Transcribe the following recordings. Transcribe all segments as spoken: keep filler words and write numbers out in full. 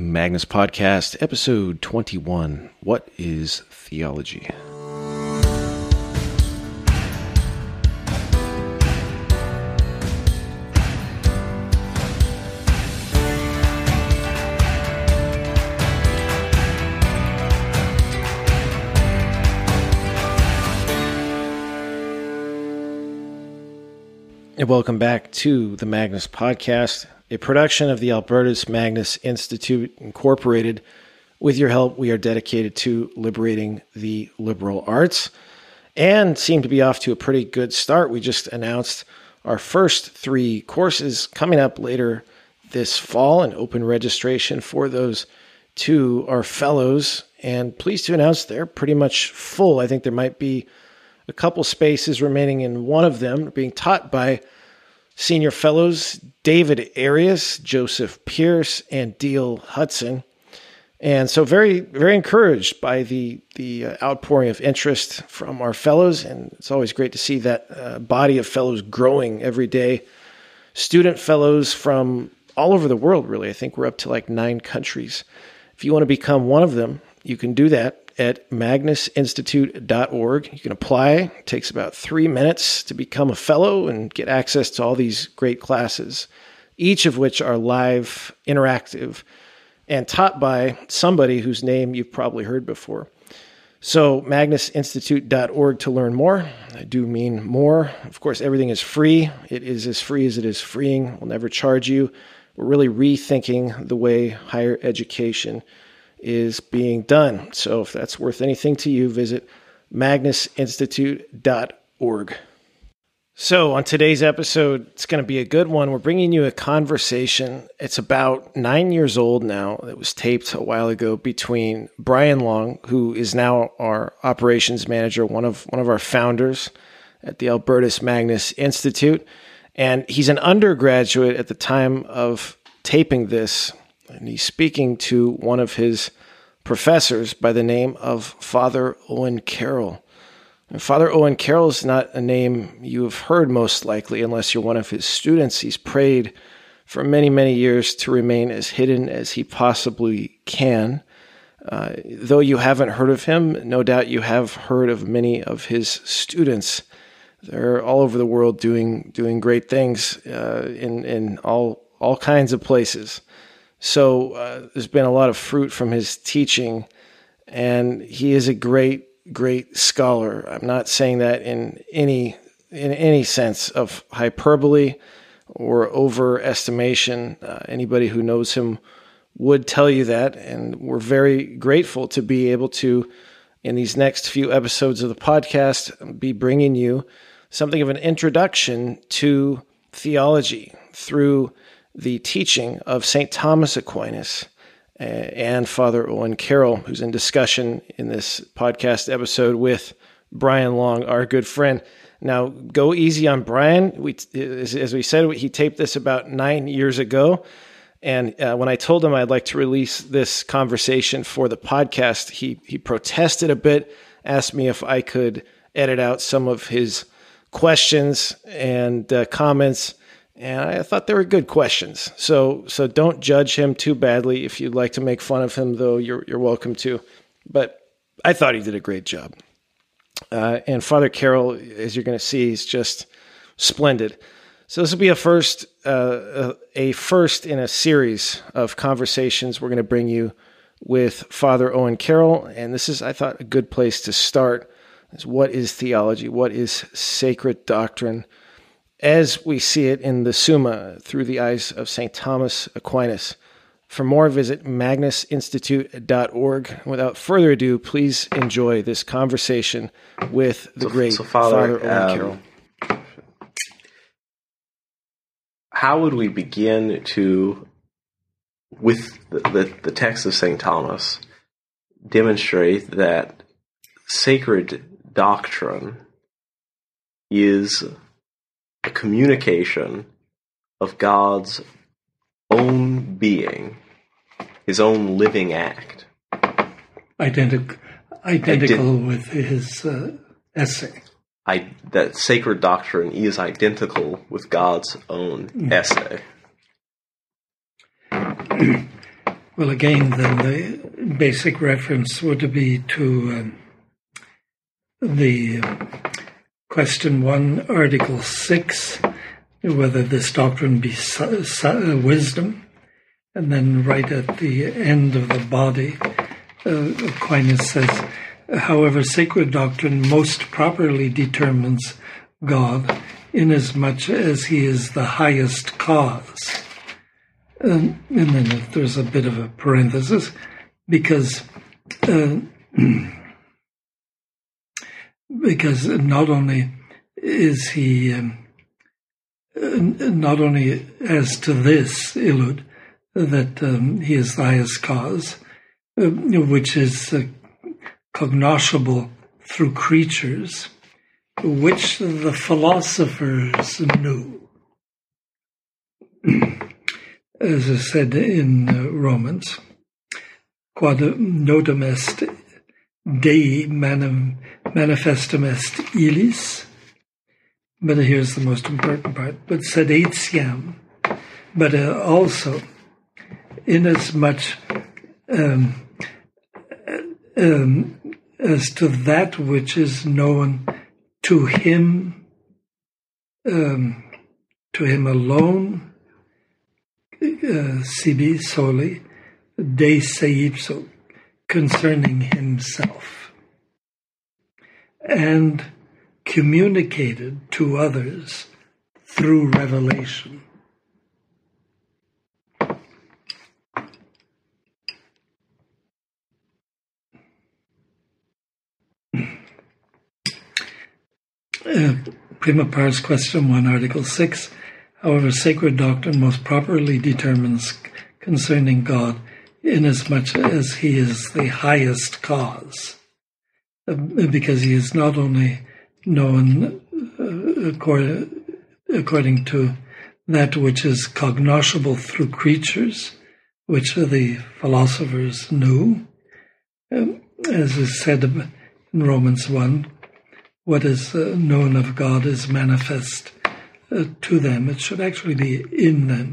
Magnus Podcast, Episode twenty-one, What is Theology? And welcome back to the Magnus Podcast, a production of the Albertus Magnus Institute, Incorporated. With your help, we are dedicated to liberating the liberal arts and seem to be off to a pretty good start. We just announced our first three courses coming up later this fall, and open registration for those two are fellows. And pleased to announce they're pretty much full. I think there might be a couple spaces remaining in one of them, being taught by senior fellows David Arias, Joseph Pierce, and Deal Hudson. And so very, very encouraged by the, the outpouring of interest from our fellows. And it's always great to see that uh, body of fellows growing every day. Student fellows from all over the world, really. I think we're up to like nine countries. If you want to become one of them, you can do that at magnus institute dot org. You can apply. It takes about three minutes to become a fellow and get access to all these great classes, each of which are live, interactive, and taught by somebody whose name you've probably heard before. So magnus institute dot org to learn more. I do mean more. Of course, everything is free. It is as free as it is freeing. We'll never charge you. We're really rethinking the way higher education is being done. So if that's worth anything to you, visit magnus institute dot org. So on today's episode, it's going to be a good one. We're bringing you a conversation. It's about nine years old now. It was taped a while ago between Brian Long, who is now our operations manager, one of one of our founders at the Albertus Magnus Institute. And he's an undergraduate at the time of taping this, and he's speaking to one of his professors by the name of Father Owen Carroll. And Father Owen Carroll is not a name you have heard most likely unless you're one of his students. He's prayed for many, many years to remain as hidden as he possibly can. Uh, though you haven't heard of him, no doubt you have heard of many of his students. They're all over the world doing doing great things uh, in, in all all kinds of places. So uh, there's been a lot of fruit from his teaching, and he is a great, great scholar. I'm not saying that in any in any sense of hyperbole or overestimation. Uh, anybody who knows him would tell you that, and we're very grateful to be able to, in these next few episodes of the podcast, be bringing you something of an introduction to theology through the teaching of Saint Thomas Aquinas and Father Owen Carroll, who's in discussion in this podcast episode with Brian Long, our good friend. Now, go easy on Brian. We, as we said, he taped this about nine years ago, and uh, when I told him I'd like to release this conversation for the podcast, he he protested a bit, asked me if I could edit out some of his questions and uh, comments. And I thought they were good questions. So so don't judge him too badly. If you'd like to make fun of him, though, you're you're welcome to. But I thought he did a great job. Uh, and Father Carroll, as you're going to see, is just splendid. So this will be a first, uh, a first in a series of conversations we're going to bring you with Father Owen Carroll. And this is, I thought, a good place to start. Is what is theology? What is sacred doctrine as we see it in the Summa through the eyes of Saint Thomas Aquinas? For more, visit magnus institute dot org. Without further ado, please enjoy this conversation with the so, great so Father, Father Owen Carroll. Um, how would we begin to, with the, the, the text of Saint Thomas, demonstrate that sacred doctrine is a communication of God's own being, his own living act, Identic- identical Ident- with his uh, essay. I, that sacred doctrine is identical with God's own mm. essay. Well, again, then the basic reference would be to um, the question one, article six, whether this doctrine be su- su- wisdom, and then right at the end of the body, uh, Aquinas says, however, sacred doctrine most properly determines God, inasmuch as he is the highest cause. Um, and then there's a bit of a parenthesis, because uh, because not only is he um, not only as to this illud that um, he is the highest cause, uh, which is uh, cognoscible through creatures, which the philosophers knew. As is said in uh, Romans, quod notum est Dei manum, manifestum est illis, but here's the most important part, but sed etiam, but uh, also, inasmuch um, um, as to that which is known to him, um, to him alone, Uh, sibi soli de se ipso, concerning himself, and communicated to others through revelation. Uh, Prima Pars, question one, article six. However, sacred doctrine most properly determines concerning God, inasmuch as he is the highest cause, because he is not only known according to that which is cognoscible through creatures, which the philosophers knew, as is said in Romans one, what is known of God is manifest Uh, to them. It should actually be in them,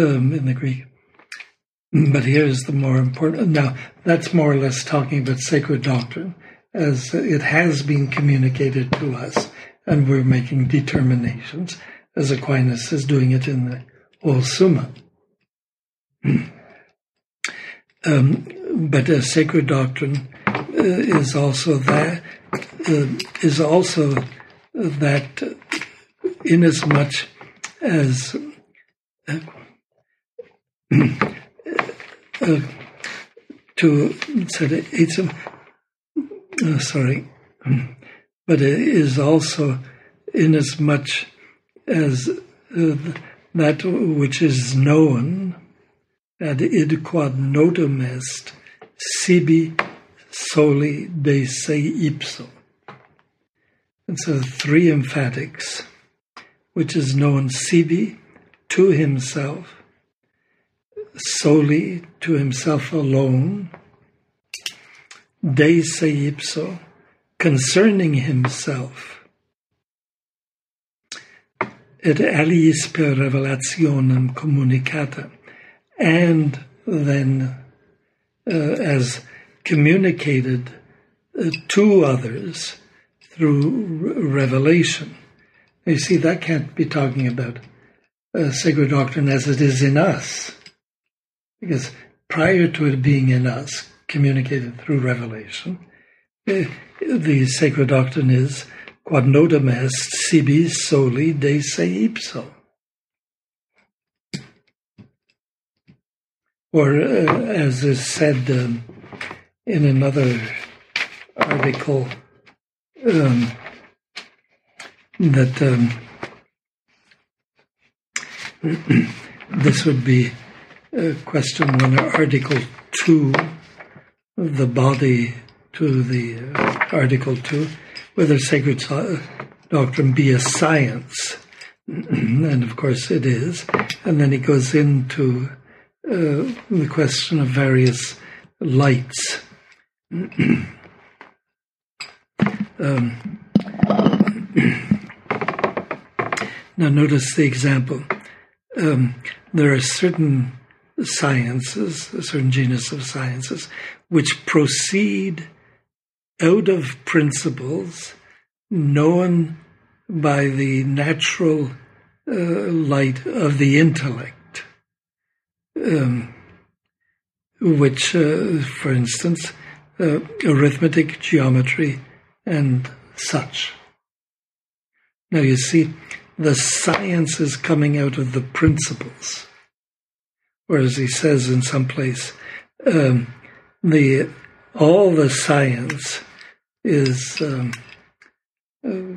um, in the Greek. But here's the more important. Now, that's more or less talking about sacred doctrine, as it has been communicated to us, and we're making determinations, as Aquinas is doing it in the whole Summa. um, but uh, sacred doctrine uh, is also that, uh, is also that uh, inasmuch as uh, uh, to sorry, it's a, uh, sorry, but it is also inasmuch as uh, that which is known, that id quod notum est sibi soli de se ipso. And so three emphatics, which is known sibi, to himself, solely, to himself alone, de se ipso, concerning himself, et aliis per revelationem communicata, and then uh, as communicated uh, to others through re- revelation. You see, that can't be talking about uh, sacred doctrine as it is in us, because prior to it being in us, communicated through revelation, uh, the sacred doctrine is quod notum est sibi soli de se ipso. Or, uh, as is said um, in another article, um, that um, this would be uh, question one, article two, the body to the uh, article two, whether sacred doctrine be a science, and of course it is, and then he goes into uh, the question of various lights. um, Now, notice the example. Um, there are certain sciences, a certain genus of sciences, which proceed out of principles known by the natural uh, light of the intellect, um, which, uh, for instance, uh, arithmetic, geometry, and such. Now you see, the science is coming out of the principles, or as he says in some place, um, the all the science is um, uh,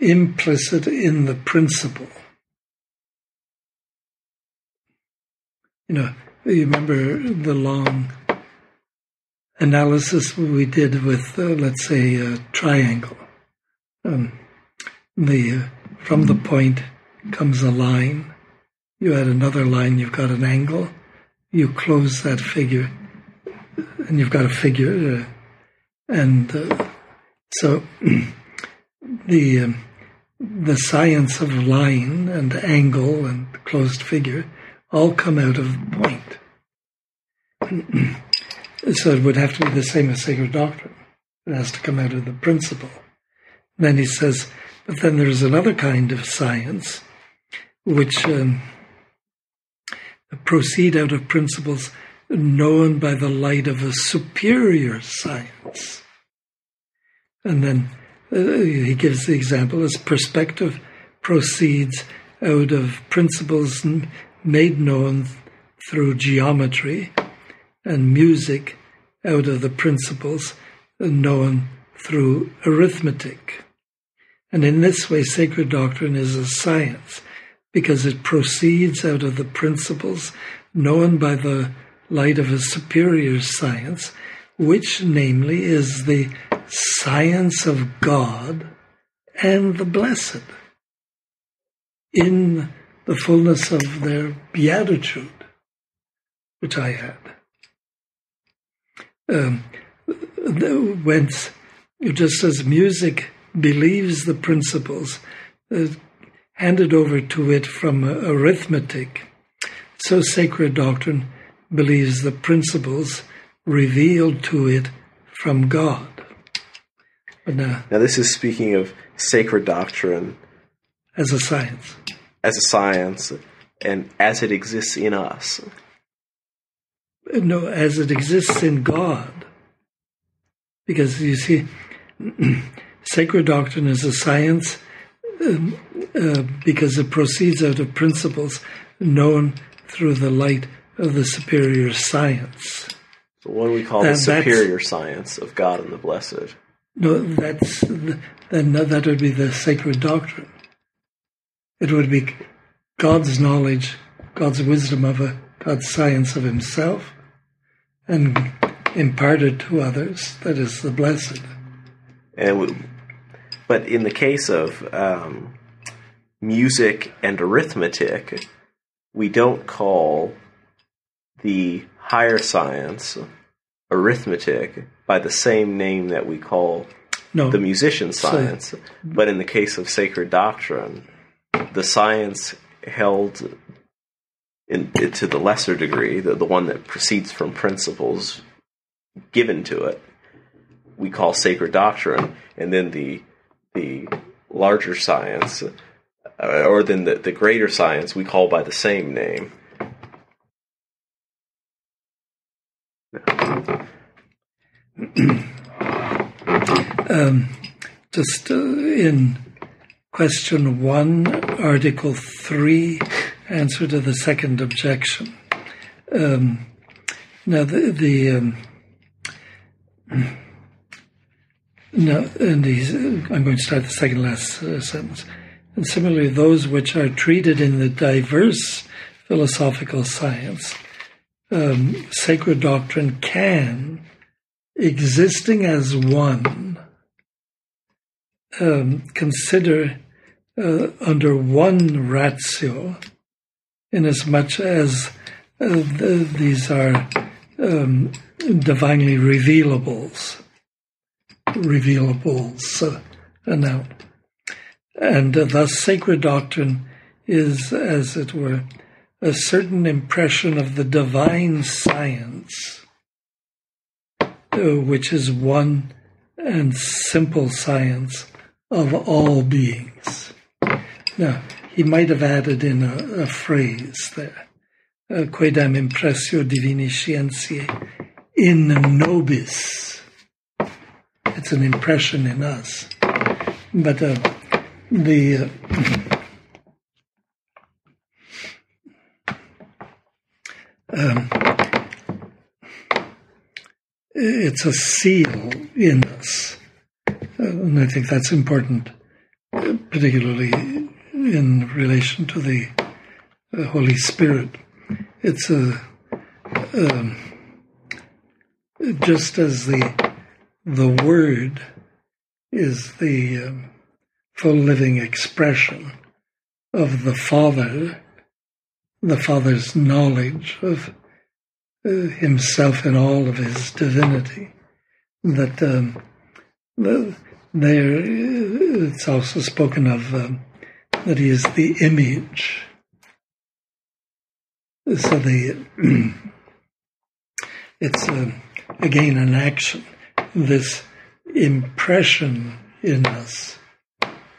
implicit in the principle. You know, you remember the long analysis we did with, uh, let's say, a triangle. Um, the uh, from the point comes a line. You add another line, you've got an angle. You close that figure, and you've got a figure. Uh, and uh, so the um, the science of line and angle and closed figure all come out of point. So it would have to be the same as sacred doctrine. It has to come out of the principle. Then he says, but then there's another kind of science which um, proceed out of principles known by the light of a superior science. And then uh, he gives the example as perspective proceeds out of principles made known through geometry, and music out of the principles known through arithmetic. And in this way, sacred doctrine is a science, because it proceeds out of the principles known by the light of a superior science, which namely is the science of God and the blessed in the fullness of their beatitude, which I had. Um, whence, just as music believes the principles uh, handed over to it from uh, arithmetic, so sacred doctrine believes the principles revealed to it from God. But now, now this is speaking of sacred doctrine as a science, as a science, and as it exists in us. No, as it exists in God. Because, you see, sacred doctrine is a science um, uh, because it proceeds out of principles known through the light of the superior science. So what do we call that, the superior science of God and the blessed? No, that's then no, that would be the sacred doctrine. It would be God's knowledge, God's wisdom of a God's science of himself, and imparted to others, that is, the blessed. And we, but in the case of um, music and arithmetic, we don't call the higher science arithmetic by the same name that we call no. the musician science. So, but in the case of sacred doctrine, the science held in, to the lesser degree, the, the one that proceeds from principles given to it, we call sacred doctrine, and then the the larger science, uh, or then the, the greater science, we call by the same name. um, just uh, in question one, article three, answer to the second objection. Um, now, the... the um, no, and he's, I'm going to start the second last uh, sentence. And similarly, those which are treated in the diverse philosophical science, um, sacred doctrine can, existing as one, um, consider uh, under one ratio, inasmuch as uh, the, these are um, divinely revealables, revealables, uh, a noun. And uh, thus sacred doctrine is, as it were, a certain impression of the divine science, which is one and simple science of all beings. Now, he might have added in a, a phrase there, quedam impressio divini scientiae in nobis. It's an impression in us. But uh, the... Uh, Um, it's a seal in us, uh, and I think that's important, uh, particularly in relation to the uh, Holy Spirit. It's a um, just as the the Word is the um, full living expression of the Father. The Father's knowledge of uh, himself and all of his divinity, that um, the, there it's also spoken of um, that he is the image. So the it's uh, again an action. This impression in us,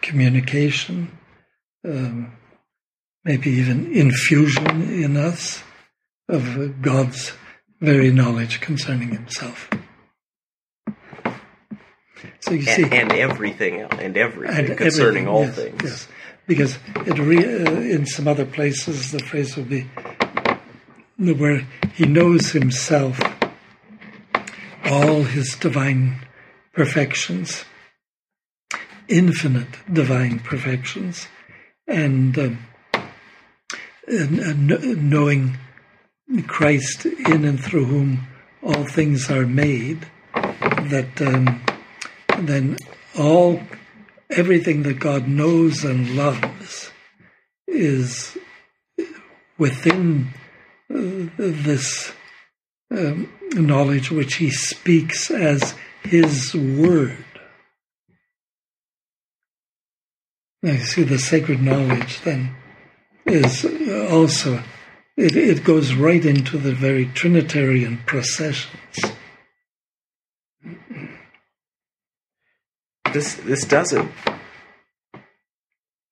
communication. Um, maybe even infusion in us of God's very knowledge concerning himself. So you see, and, and everything, and everything and concerning everything, all yes, things. Yes. Because it re, uh, in some other places the phrase would be where he knows himself, all his divine perfections, infinite divine perfections, and um, knowing Christ in and through whom all things are made, that um, then all everything that God knows and loves is within uh, this um, knowledge which he speaks as his word. Now you see the sacred knowledge then is also, it, it goes right into the very Trinitarian processions. This this doesn't,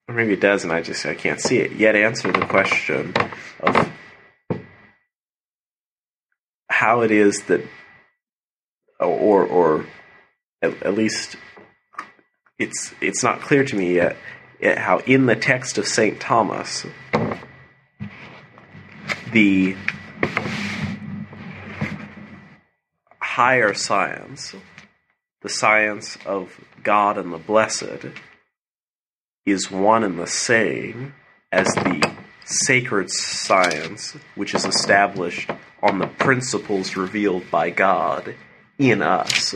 or maybe it does and I just I can't see it, yet answer the question of how it is that, or or at, at least it's it's not clear to me yet, how in the text of Saint Thomas, the higher science, the science of God and the Blessed, is one and the same as the sacred science which is established on the principles revealed by God in us.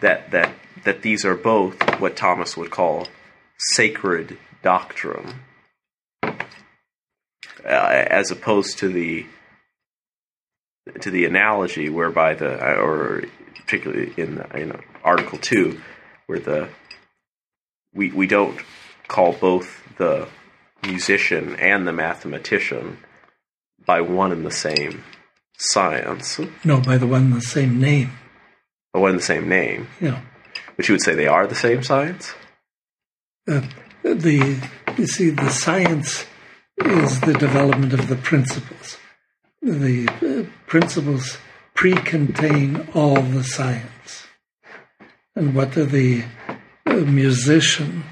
That that that these are both what Thomas would call sacred doctrine, uh, as opposed to the to the analogy whereby the, or particularly in, in Article Two, where the we we don't call both the musician and the mathematician by one and the same science. No, by the one and the same name. By one and the same name. Yeah. But you would say they are the same science? Uh, the you see the science is the development of the principles. The uh, principles pre-contain all the science, and what the uh, musician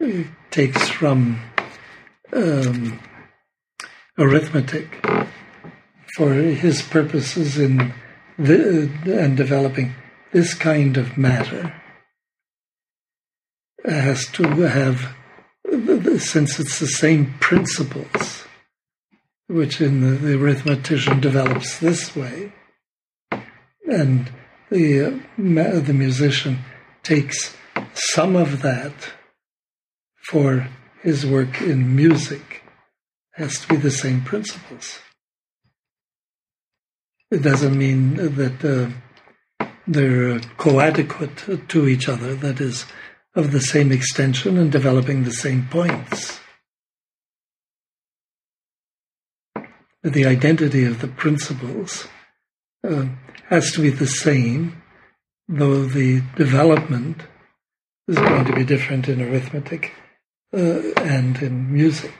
uh, takes from um, arithmetic for his purposes in the, uh, and developing this kind of matter. Has to have, since it's the same principles, which in the, the arithmetician develops this way, and the uh, ma- the musician takes some of that for his work in music, has to be the same principles. It doesn't mean that uh, they're coadequate to each other, that is, of the same extension and developing the same points. the identity of the principles uh, has to be the same, though the development is going to be different in arithmetic uh, and in music.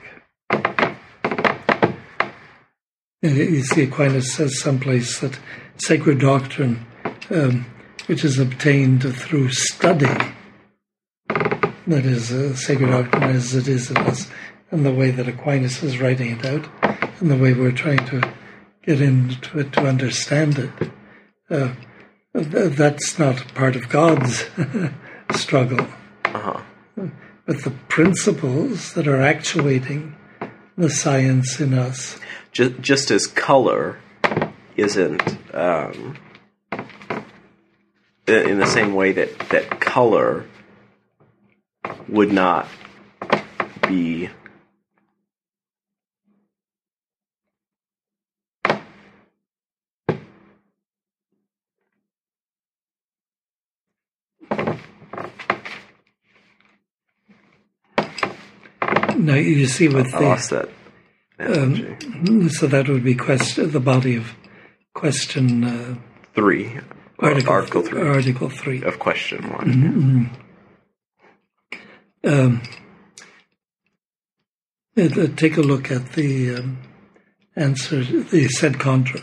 You see, Aquinas says someplace that sacred doctrine, um, which is obtained through study, that is, uh, sacred doctrine as it is in us, and the way that Aquinas is writing it out, and the way we're trying to get into it to understand it, uh, th- that's not part of God's struggle. Uh-huh. But the principles that are actuating the science in us. Just, just as color isn't, um, in the same way that, that color would not be No, you see with I the... I lost that um, so that would be question, the body of question... Uh, three. Article, article three. Article three. Of question one. Mm-hmm. Yeah. Um, it, uh, take a look at the um, answer, the said contra.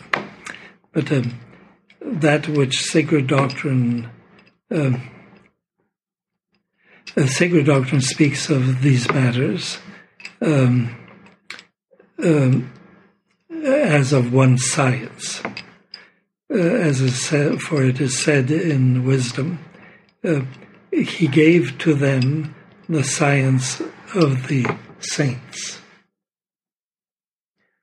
But um, that which sacred doctrine... Uh, Uh, sacred doctrine speaks of these matters um, um, as of one science, uh, as is said, for it is said in Wisdom, uh, he gave to them the science of the saints.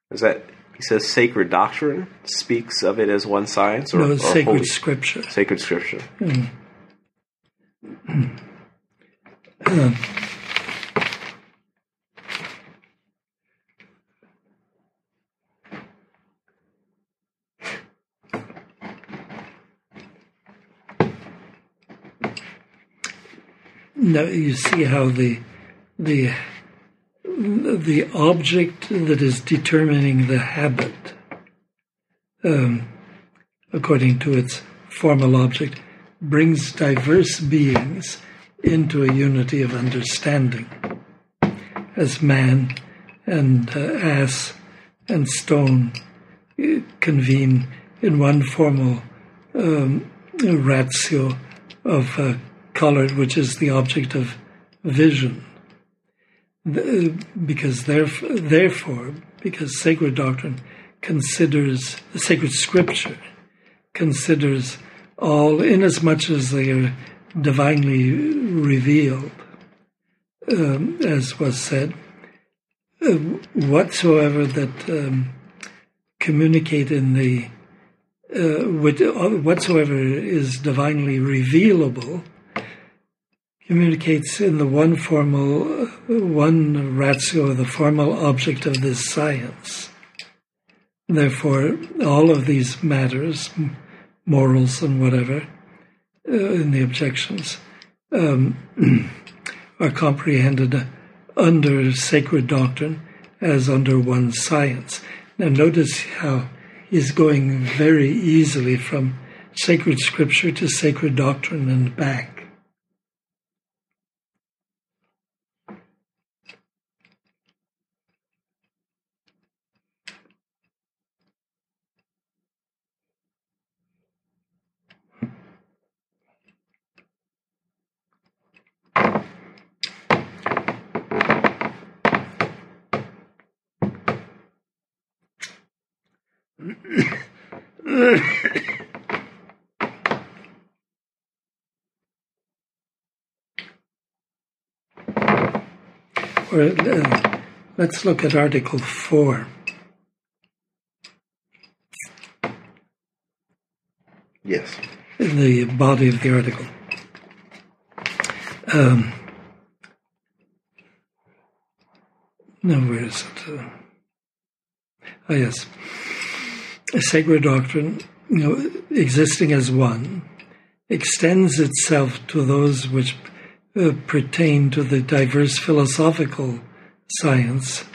Is that, he says sacred doctrine speaks of it as one science? Or, no, it's or sacred holy, scripture. Sacred scripture. Mm. Uh, now you see how the the the object that is determining the habit, um, according to its formal object, brings diverse beings into a unity of understanding, as man and uh, ass and stone convene in one formal um, ratio of uh, color, which is the object of vision. Because theref- therefore, because sacred doctrine considers, the sacred scripture considers all, inasmuch as they are divinely revealed, um, as was said, uh, whatsoever that um, communicate in the uh, with, uh, whatsoever is divinely revealable communicates in the one formal, uh, one ratio, the formal object of this science. Therefore, all of these matters, morals and whatever, Uh, in the objections, um, are comprehended under sacred doctrine as under one science. Now notice how he's going very easily from sacred scripture to sacred doctrine and back. Or, uh, let's look at Article four. Yes. In the body of the article. Um, now, where is it? Uh, oh, yes. A sacred doctrine, you know, existing as one, extends itself to those which uh, pertain to the diverse philosophical science,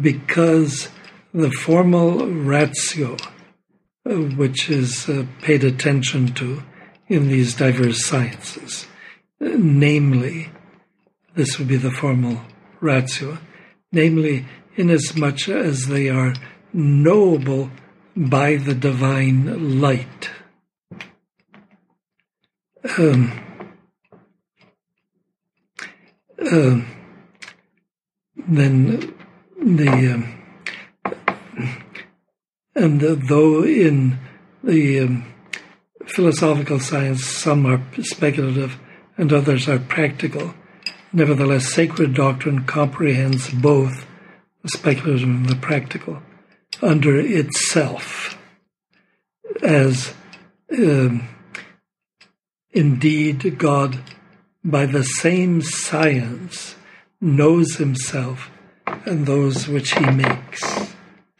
because the formal ratio, uh, which is uh, paid attention to in these diverse sciences. Uh, namely, this would be the formal ratio, namely, inasmuch as they are knowable by the divine light. Um, uh, then the um, and the, though in the um, philosophical science some are speculative and others are practical, nevertheless sacred doctrine comprehends both the speculative and the practical under itself, as um, indeed God by the same science knows himself and those which he makes,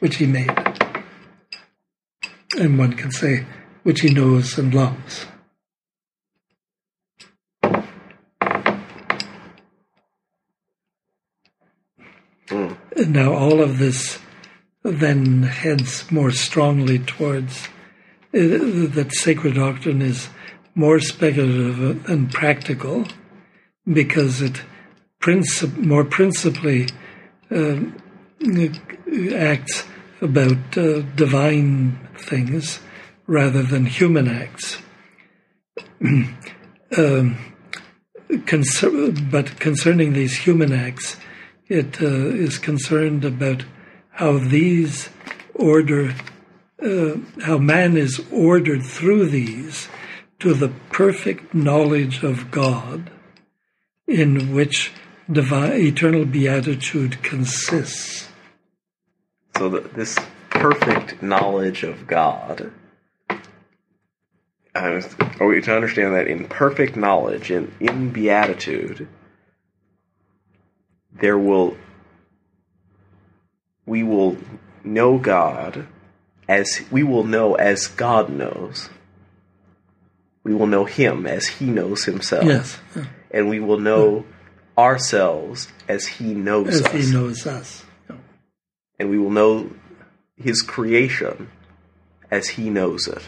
which he made. And one can say, which he knows and loves. Mm. And now all of this then heads more strongly towards uh, that sacred doctrine is more speculative and practical, because it princip- more principally uh, acts about uh, divine things rather than human acts. um, concer- but concerning these human acts, it uh, is concerned about how these order, uh, how man is ordered through these to the perfect knowledge of God, in which divine, eternal beatitude consists. So the, this perfect knowledge of God, I are we to understand that in perfect knowledge and in, in beatitude, there will we will know God as we will know as God knows. We will know him as he knows himself. Yes. And we will know yeah. ourselves as he knows as us. As he knows us. Yeah. And we will know his creation as he knows it.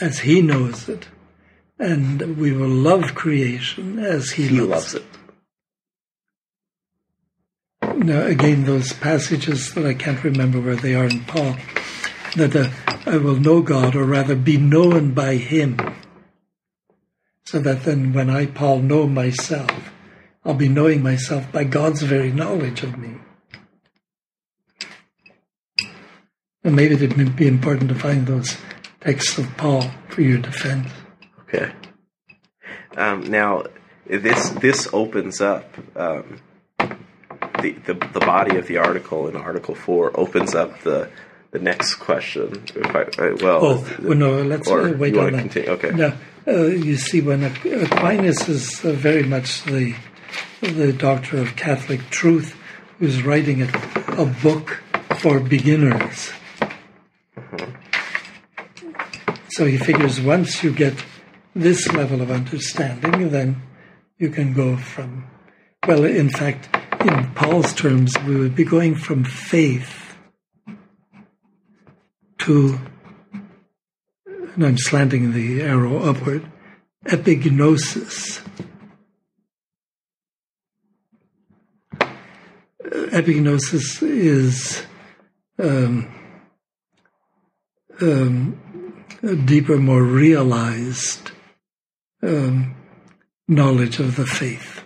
As he knows it. And we will love creation as he, he loves, loves it. it. Now, again, those passages that I can't remember where they are in Paul, that uh, I will know God, or rather be known by him. So that then when I, Paul, know myself, I'll be knowing myself by God's very knowledge of me. And maybe it would be important to find those texts of Paul for your defense. Okay. Um, now, this this opens up, um, the, the the body of the article in Article four opens up the the next question. Quite well. Oh, well, no, let's or wait you on want to that. Continue? Okay. Now, Uh, you see, when Aquinas is uh, very much the the doctor of Catholic truth, who's writing a, a book for beginners. So he figures once you get this level of understanding, then you can go from, well, in fact, in Paul's terms, we would be going from faith to, and I'm slanting the arrow upward, epignosis. Epignosis is um, um, a deeper, more realized um, knowledge of the faith.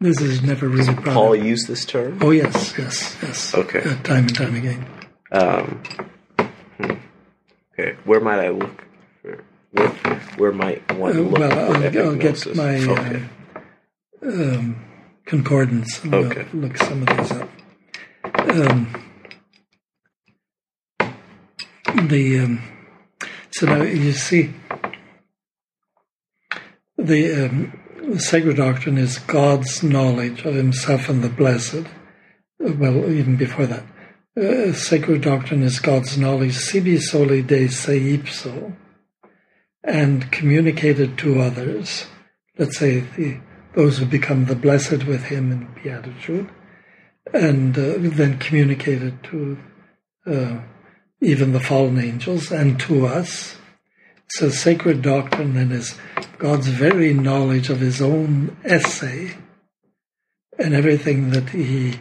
This is never really. Does Paul use this term? Oh yes, yes, yes. Okay. Uh, time and time again. Um. Okay, where might I look? For, where, where might one uh, look? Well, for I'll, I'll get my okay. uh, um, concordance and okay. I'll look some of these up. Um, the um, so now you see the um, sacred doctrine is God's knowledge of Himself and the blessed. Well, even before that. Uh, sacred doctrine is God's knowledge, sibi soli de se ipso, and communicated to others. Let's say the, those who become the blessed with him in beatitude, and uh, then communicated to uh, even the fallen angels and to us. It's a sacred doctrine and is God's very knowledge of his own essay, and everything that he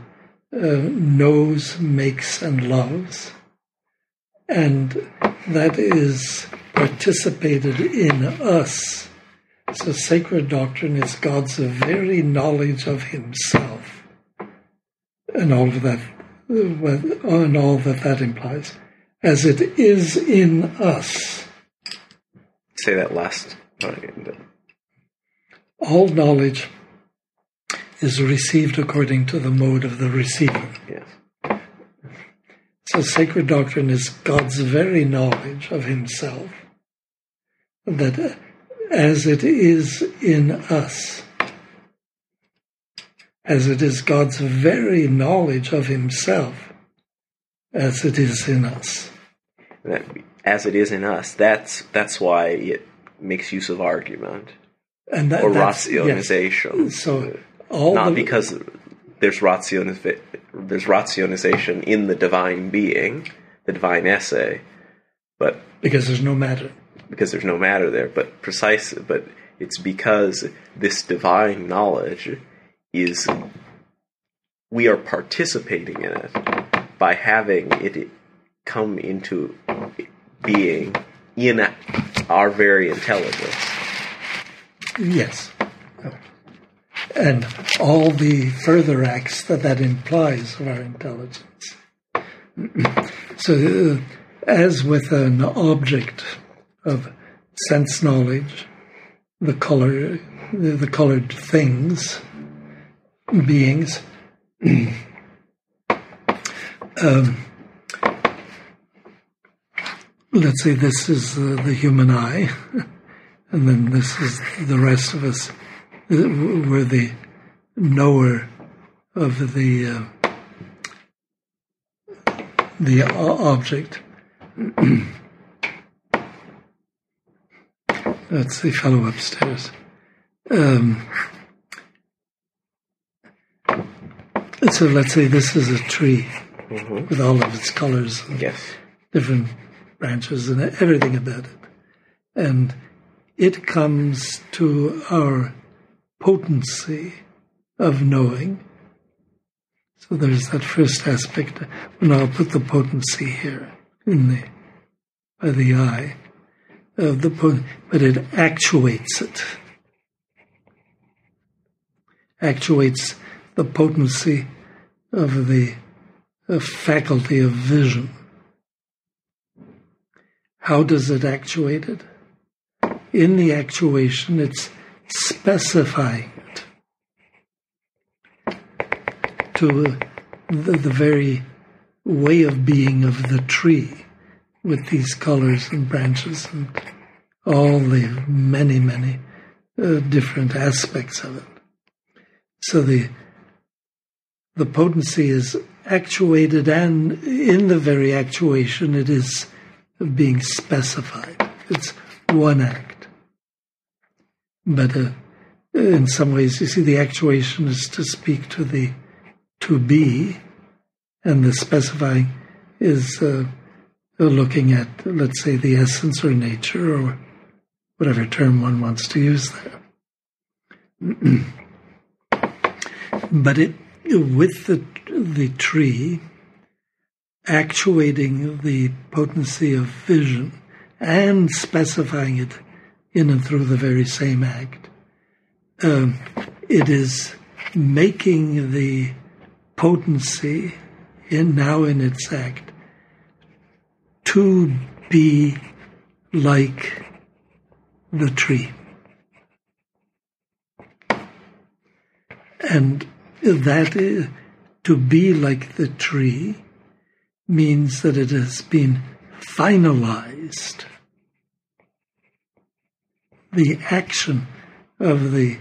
uh, knows, makes, and loves. And that is participated in us. So sacred doctrine is God's very knowledge of himself and all of that, and all that that implies, as it is in us. Say that last part again. All knowledge is received according to the mode of the receiver. Yes. So sacred doctrine is God's very knowledge of himself, that as it is in us, as it is God's very knowledge of himself, as it is in us. That as it is in us, that's that's why it makes use of argument. And that, or rationalization. Yes. So all Not the, because there's, rationaliza- there's rationalization in the divine being, the divine essay, but... Because there's no matter. Because there's no matter there, but precise, but it's because this divine knowledge is... We are participating in it by having it come into being in our very intelligence. Yes. And all the further acts that that implies of our intelligence. So, uh, as with an object of sense knowledge, the color, the, the colored things, beings, um, let's say this is the, the human eye, and then this is the rest of us. We're the knower of the uh, the object. That's the fellow upstairs. Um, so let's say this is a tree, mm-hmm. with all of its colors and yes. different branches and everything about it. And it comes to our potency of knowing. So there's that first aspect. And I'll put the potency here in the by the eye. Uh, the pot- but it actuates it. Actuates the potency of the uh, faculty of vision. How does it actuate it? In the actuation, it's specifying it to the, the very way of being of the tree, with these colors and branches and all the many, many uh, different aspects of it. So the the potency is actuated, and in the very actuation, it is being specified. It's one act. But uh, in some ways, you see, the actuation is to speak to the to be, and the specifying is uh, looking at, let's say, the essence or nature or whatever term one wants to use there. But it, with the the tree actuating the potency of vision and specifying it in and through the very same act, um, it is making the potency in now in its act to be like the tree. And that is, to be like the tree means that it has been finalized. The action of the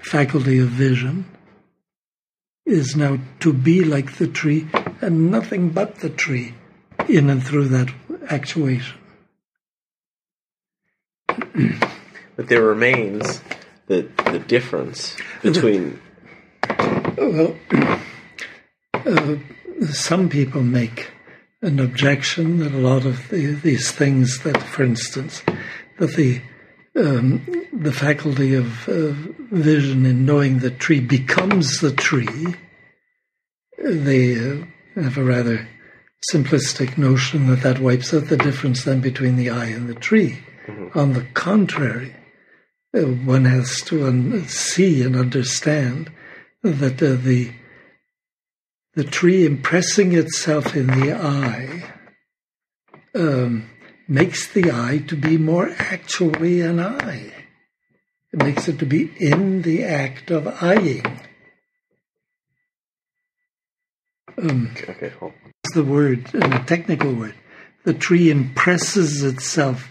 faculty of vision is now to be like the tree and nothing but the tree in and through that actuation. But there remains the the difference between... Well, uh, some people make an objection that a lot of the, these things that, for instance, that the um, the faculty of uh, vision in knowing the tree becomes the tree, they uh, have a rather simplistic notion that that wipes out the difference then between the eye and the tree. Mm-hmm. On the contrary, uh, one has to un- see and understand that uh, the the tree impressing itself in the eye um, makes the eye to be more actually an eye. It makes it to be in the act of eyeing. Um, okay, okay, hold on. That's the word, a technical word. The tree impresses itself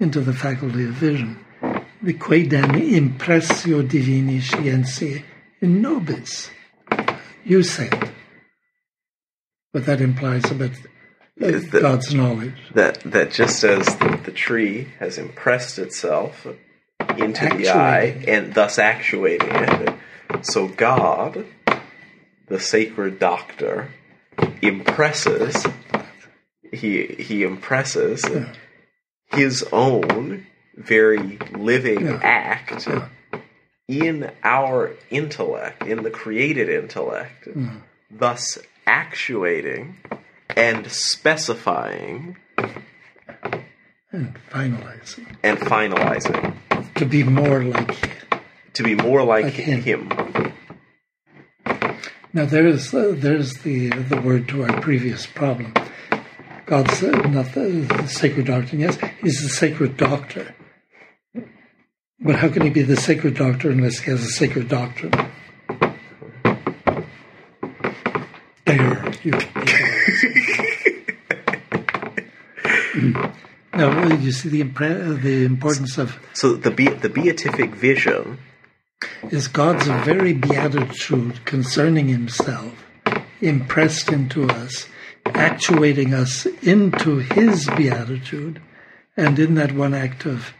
into the faculty of vision. The quaedam impressio divini scientiae in nobis. You say it. But that implies about yes, that, God's knowledge. That that just as the, the tree has impressed itself into actuating the eye and thus actuating it, so God, the sacred doctor, impresses. He he impresses yeah. his own very living yeah. act yeah. in our intellect, in the created intellect, mm. thus actuating and specifying and finalizing and finalizing to be more like to be more like, like him. him. Now there's uh, there's the the word to our previous problem. God's uh, not the, the sacred doctor. Yes, he's the sacred doctor. But how can he be the sacred doctor unless he has a sacred doctrine? There, you. Now, you see the impre- the importance of so the be- the beatific vision is God's very beatitude concerning Himself, impressed into us, actuating us into His beatitude, and in that one act of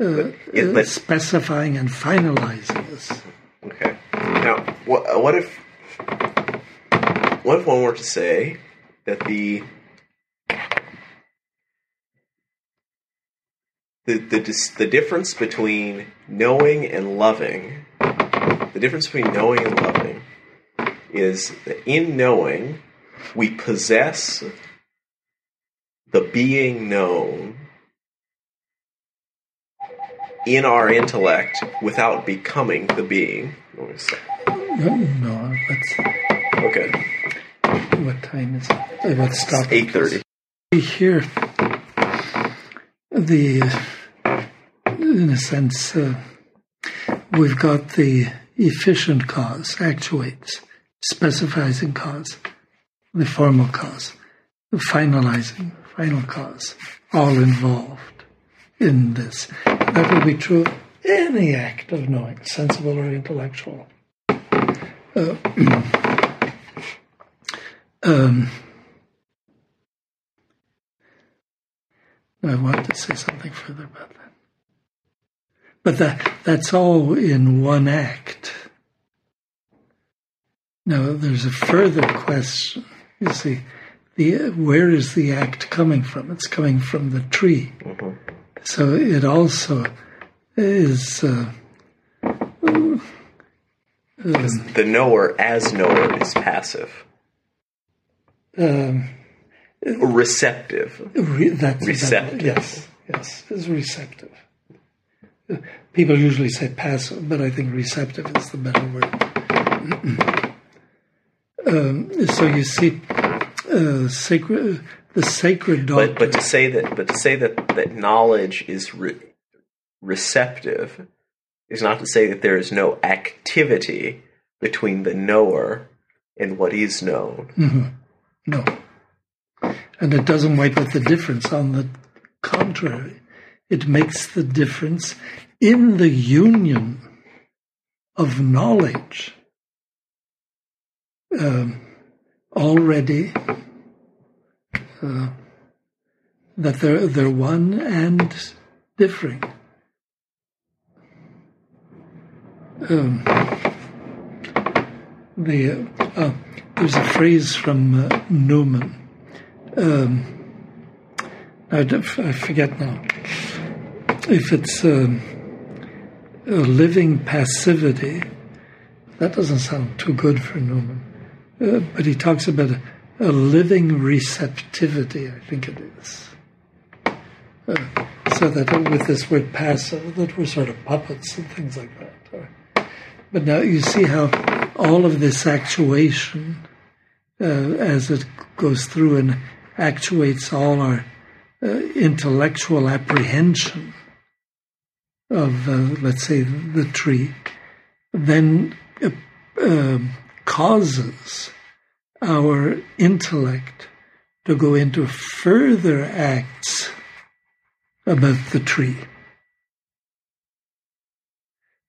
uh, it, uh, specifying and finalizing us. Okay. Now, wh- what if? What if one were to say that the, the the the difference between knowing and loving, the difference between knowing and loving, is that in knowing we possess the being known in our intellect without becoming the being. What was that? No, no, that's okay. What time is it? What stop? Eight thirty. We hear the, in a sense, uh, we've got the efficient cause, actuates, specifying cause, the formal cause, the finalizing, final cause, all involved in this. That will be true of any act of knowing, sensible or intellectual. Uh, Um, I want to say something further about that. But that, that's all in one act. Now, there's a further question. You see, the where is the act coming from? It's coming from the tree. Mm-hmm. So it also is... Uh, um, the knower as knower is passive. Um, receptive. Re- that's receptive. That, yes, yes, it's receptive. People usually say passive, but I think receptive is the better word. um, so you see, uh, sacred, the sacred doctrine. But, but to say that, but to say that, that knowledge is re- receptive is not to say that there is no activity between the knower and what is known. Mm-hmm. No. And it doesn't wipe out the difference. On the contrary, it makes the difference in the union of knowledge um, already uh, that they're, they're one and differing. Um, the uh, there's a phrase from uh, Newman. Um, I forget now. If it's um, a living passivity, that doesn't sound too good for Newman. Uh, but he talks about a, a living receptivity, I think it is. Uh, so that with this word passive, that we're sort of puppets and things like that. But now you see how all of this actuation, uh, as it goes through and actuates all our uh, intellectual apprehension of, uh, let's say, the tree, then uh, uh, causes our intellect to go into further acts about the tree.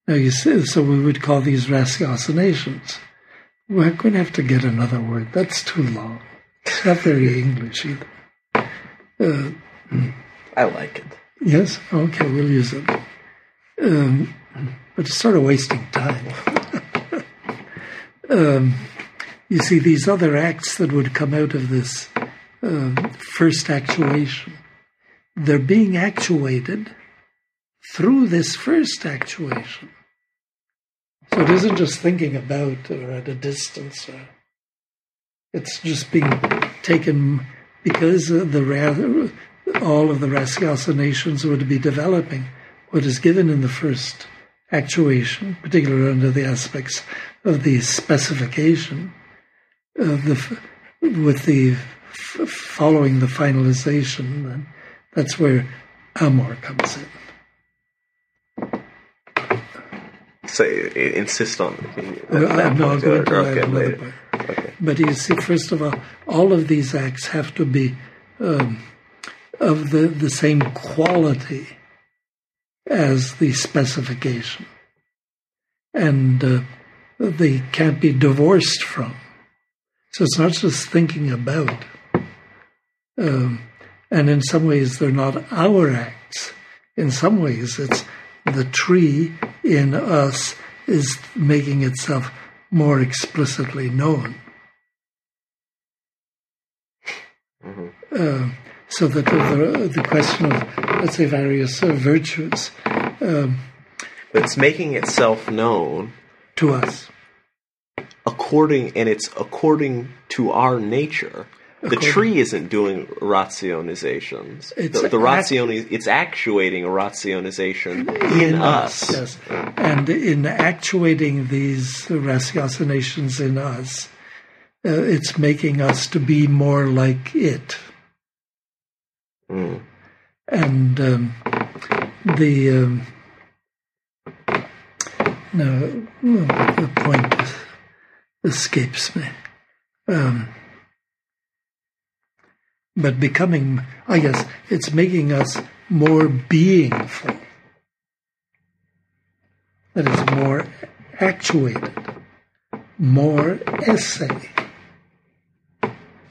Now you see, so we would call these ratiocinations. We're going to have to get another word. That's too long. It's not very English either. Uh, I like it. Yes? Okay, we'll use it. Um, but it's sort of wasting time. um, you see, these other acts that would come out of this uh, first actuation, they're being actuated through this first actuation. So it isn't just thinking about or at a distance. Or, it's just being taken because of the all of the ratiocinations would be developing what is given in the first actuation, particularly under the aspects of the specification, of the, with the following the finalization. Then that's where amor comes in. So insist on it. That, that I'm not going to okay, later. Point. Okay. But you see, first of all, all of these acts have to be um, of the, the same quality as the specification. And uh, they can't be divorced from. So it's not just thinking about. Um, and in some ways, they're not our acts. In some ways, it's the tree in us is making itself more explicitly known. Mm-hmm. uh, so that the, the question of, let's say, various uh, virtues. Um, it's making itself known to us. According, and it's according to our nature. The tree isn't doing rationalizations. It's the, the rationaliz- act- it's actuating a rationalization in, in us. us. Yes. And in actuating these ratiocinations in us, uh, it's making us to be more like it. Mm. And um, the um, no, the point escapes me. Um, But becoming, I guess, it's making us more beingful. That is, more actuated, more essay.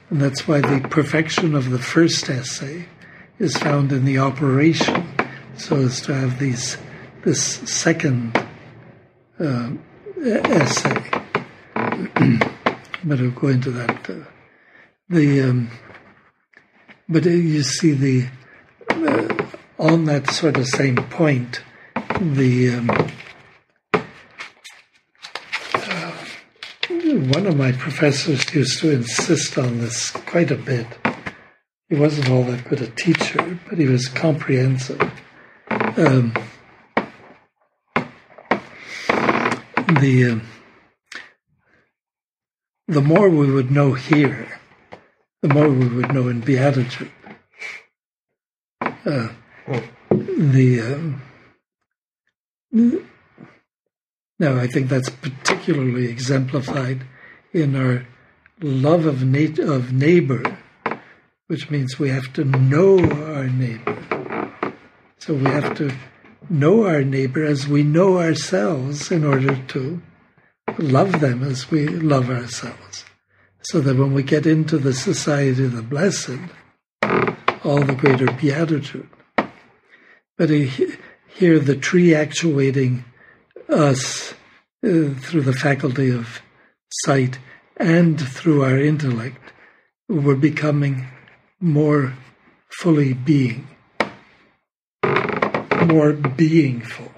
And that's why the perfection of the first essay is found in the operation, so as to have these, this second uh, essay. But I'll go into that. Uh, the... Um, But you see, the uh, on that sort of same point, the um, uh, one of my professors used to insist on this quite a bit. He wasn't all that good a teacher, but he was comprehensive. Um, the uh, the more we would know here, the more we would know in beatitude. Uh, the uh, now, I think that's particularly exemplified in our love of, nat- of neighbor, which means we have to know our neighbor. So we have to know our neighbor as we know ourselves in order to love them as we love ourselves. So that when we get into the society of the blessed, all the greater beatitude. But here the tree actuating us uh, through the faculty of sight and through our intellect, we're becoming more fully being, more beingful.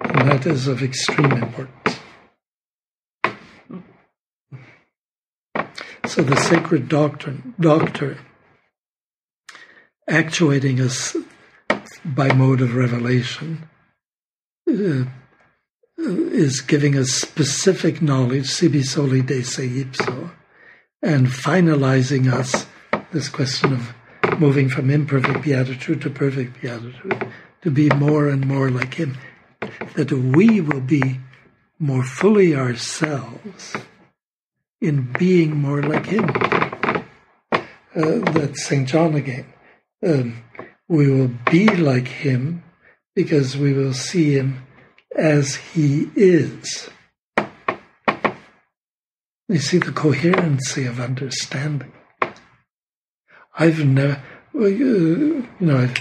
And that is of extreme importance. So the sacred doctrine, doctor, actuating us by mode of revelation, uh, is giving us specific knowledge, sibi soli de se ipso, and finalizing us, this question of moving from imperfect beatitude to perfect beatitude, to be more and more like him, that we will be more fully ourselves in being more like him. Uh, that's Saint John again. Um, we will be like him because we will see him as he is. You see the coherency of understanding. I've never, well, you, you know, I've,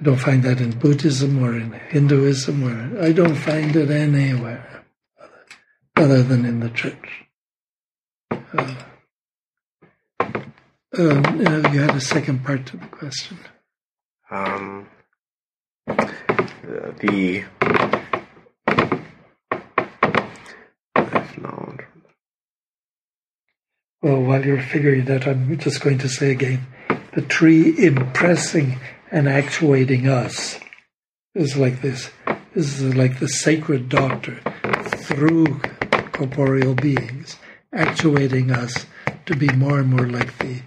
I don't find that in Buddhism or in Hinduism, or I don't find it anywhere other than in the church. Uh, um, you had a second part to the question. Um, the Well, while you're figuring that, I'm just going to say again, the tree impressing and actuating us is like this. This is like the sacred doctor through corporeal beings, actuating us to be more and more like the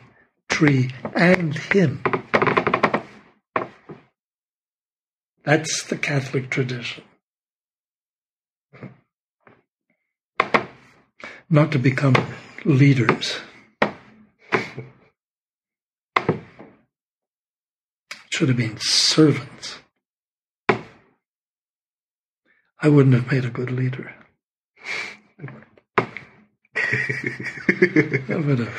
tree and him. That's the Catholic tradition. Not to become leaders. Should have been servants. I wouldn't have made a good leader. I would have.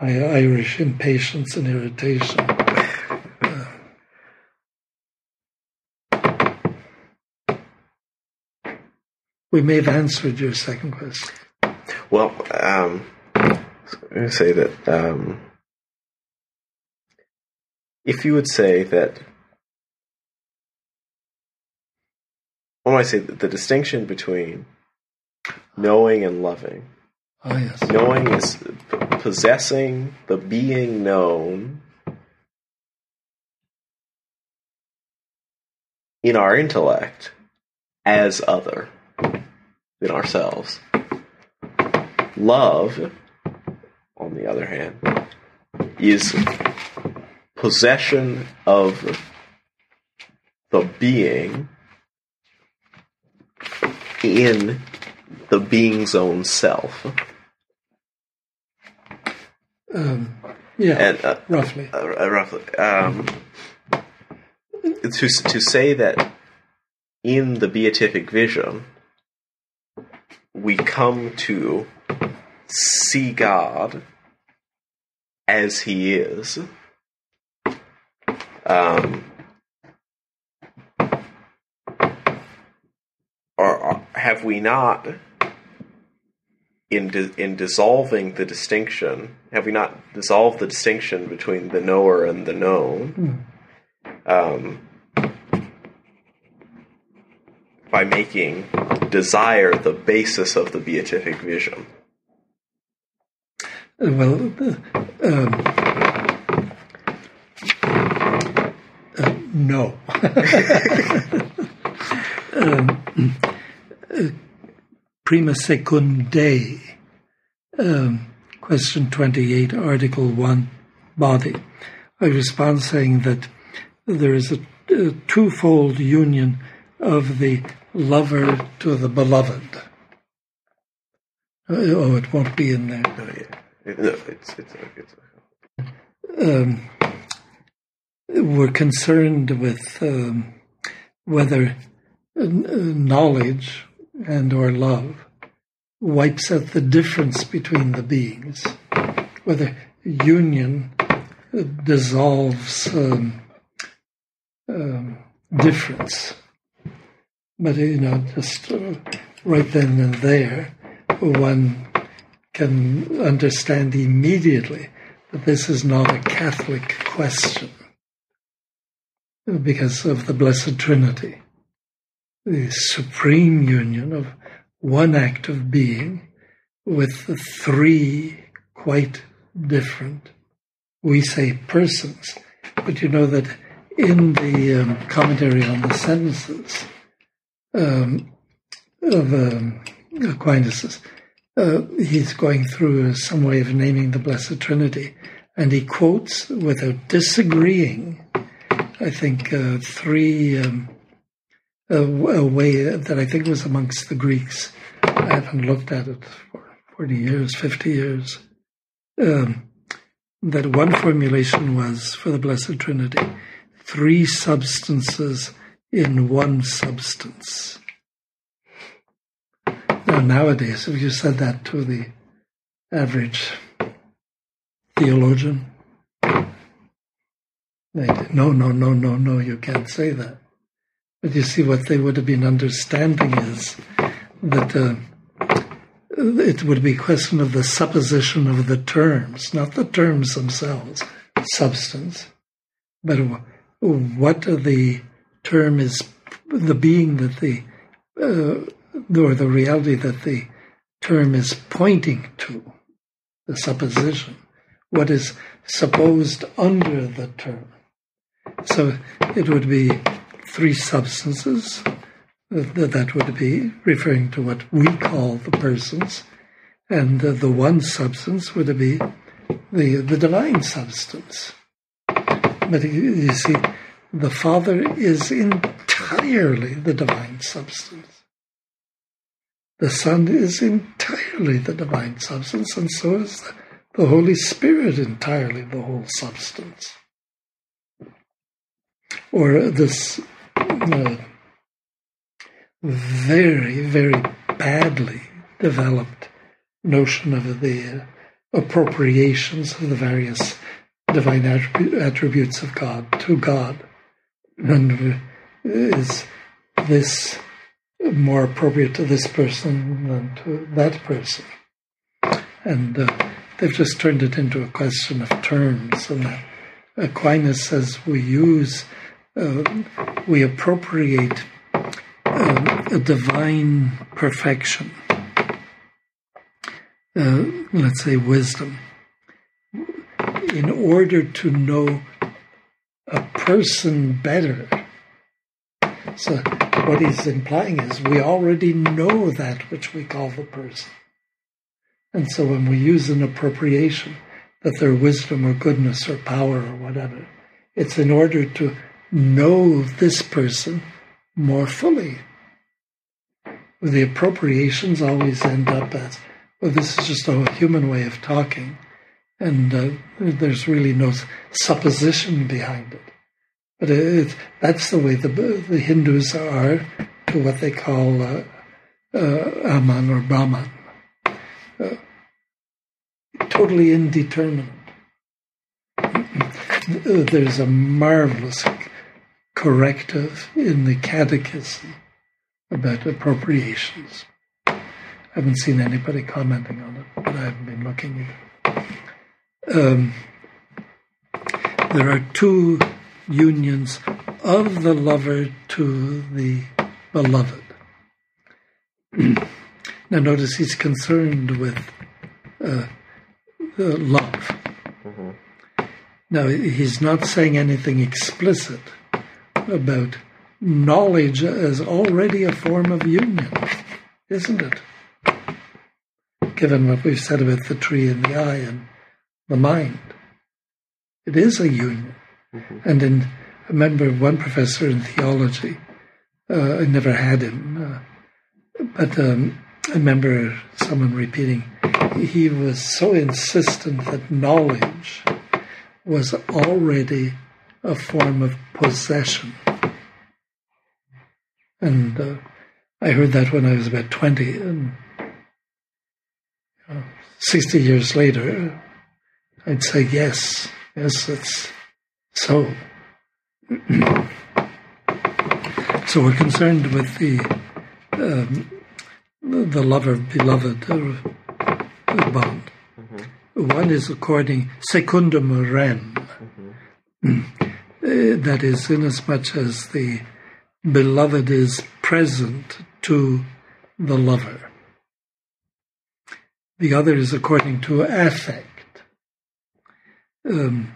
My Irish impatience and irritation. Uh, We may have answered your second question. Well, um, I was going to say that um, if you would say that, what do I say, that the distinction between knowing and loving. Oh, yes. Knowing is p- possessing the being known in our intellect as other than ourselves. Love, on the other hand, is possession of the being in the being's own self. Um, yeah, and, uh, roughly. Uh, uh, roughly. Um, to, to say that in the beatific vision, we come to see God as he is, um, or have we not, in di- in dissolving the distinction, have we not dissolved the distinction between the knower and the known, um, by making desire the basis of the beatific vision? Well, uh, um, uh, no. um, uh, Prima Secundae, um, question twenty-eight, article one, body. I respond saying that there is a, a twofold union of the lover to the beloved. Oh, it won't be in there. No, it, no it's it's. it's, it's. Um, we're concerned with um, whether n- knowledge and or love wipes out the difference between the beings, whether union dissolves um, um, difference. but you know, just right then and there, one can understand immediately that this is not a Catholic question because of the Blessed Trinity, the supreme union of one act of being with the three quite different, we say, persons. But you know that in the um, commentary on the sentences um, of um, Aquinas, uh, he's going through some way of naming the Blessed Trinity, and he quotes, without disagreeing, I think, uh, three... Um, A, a way that I think was amongst the Greeks. I haven't looked at it for forty years, fifty years. Um, that one formulation was, for the Blessed Trinity, three substances in one substance. Now, nowadays, if you said that to the average theologian, they'd, no, no, no, no, no, you can't say that. But you see, what they would have been understanding is that uh, it would be a question of the supposition of the terms, not the terms themselves, substance, but what the term is, the being that the, uh, or the reality that the term is pointing to, the supposition, what is supposed under the term. So it would be three substances, that would be referring to what we call the persons, and the one substance would be the, the divine substance. But you see, the Father is entirely the divine substance. The Son is entirely the divine substance, and so is the, the Holy Spirit entirely the whole substance. Or this... Uh, very, very badly developed notion of the uh, appropriations of the various divine attrib- attributes of God to God. And is this more appropriate to this person than to that person? And uh, they've just turned it into a question of terms. And Aquinas says we use... Uh, we appropriate uh, a divine perfection, uh, let's say wisdom, in order to know a person better. So what he's implying is we already know that which we call the person. And so when we use an appropriation, that their wisdom or goodness or power or whatever, it's in order to know this person more fully. The appropriations always end up as, well, this is just a human way of talking, and uh, there's really no supposition behind it. But it, that's the way the, the Hindus are to what they call uh, uh, Aman or Brahman. Uh, totally indeterminate. There's a marvelous corrective in the Catechism about appropriations. I haven't seen anybody commenting on it, but I haven't been looking either. Um, there are two unions of the lover to the beloved. Now notice he's concerned with uh, uh, love. Mm-hmm. Now he's not saying anything explicit about knowledge as already a form of union, isn't it? Given what we've said about the tree and the eye and the mind, it is a union. Mm-hmm. And in, I remember one professor in theology, uh, I never had him, uh, but um, I remember someone repeating, he was so insistent that knowledge was already a form of possession. And uh, I heard that when I was about twenty, and uh, sixty years later, I'd say, yes, yes, it's so. So we're concerned with the um, the lover-beloved bond. Mm-hmm. One is according secundum rem, mm-hmm. uh, that is, inasmuch as the beloved is present to the lover. The other is according to affect. Um,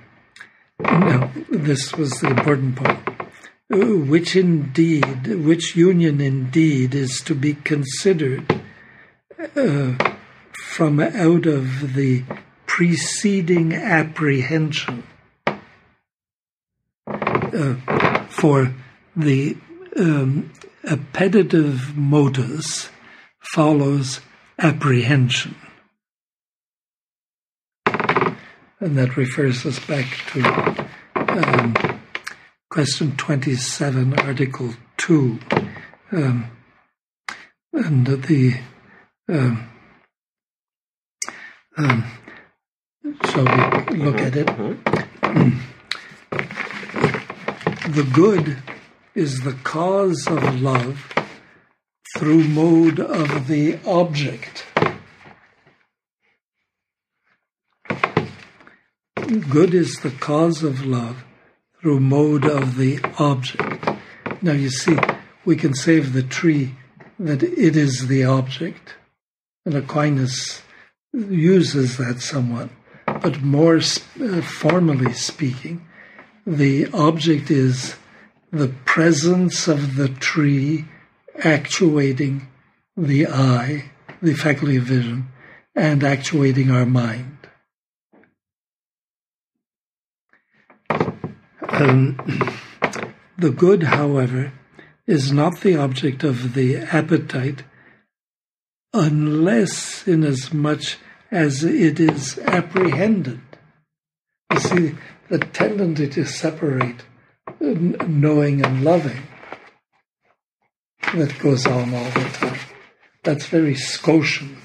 now, this was the important point. Which indeed, which union indeed is to be considered uh, from out of the preceding apprehension uh, for the um, appetitive motus follows apprehension. And that refers us back to um, question twenty-seven, article two, um, and the um, um, shall we look at it? The good is the cause of love through mode of the object. Good is the cause of love through mode of the object. Now you see, we can save the tree that it is the object, and Aquinas uses that somewhat, but more uh, formally speaking, the object is the presence of the tree actuating the eye, the faculty of vision, and actuating our mind. Um, the good, however, is not the object of the appetite unless inasmuch as it is apprehended. You see, the tendency to separate knowing and loving that goes on all the time. That's very Scotian.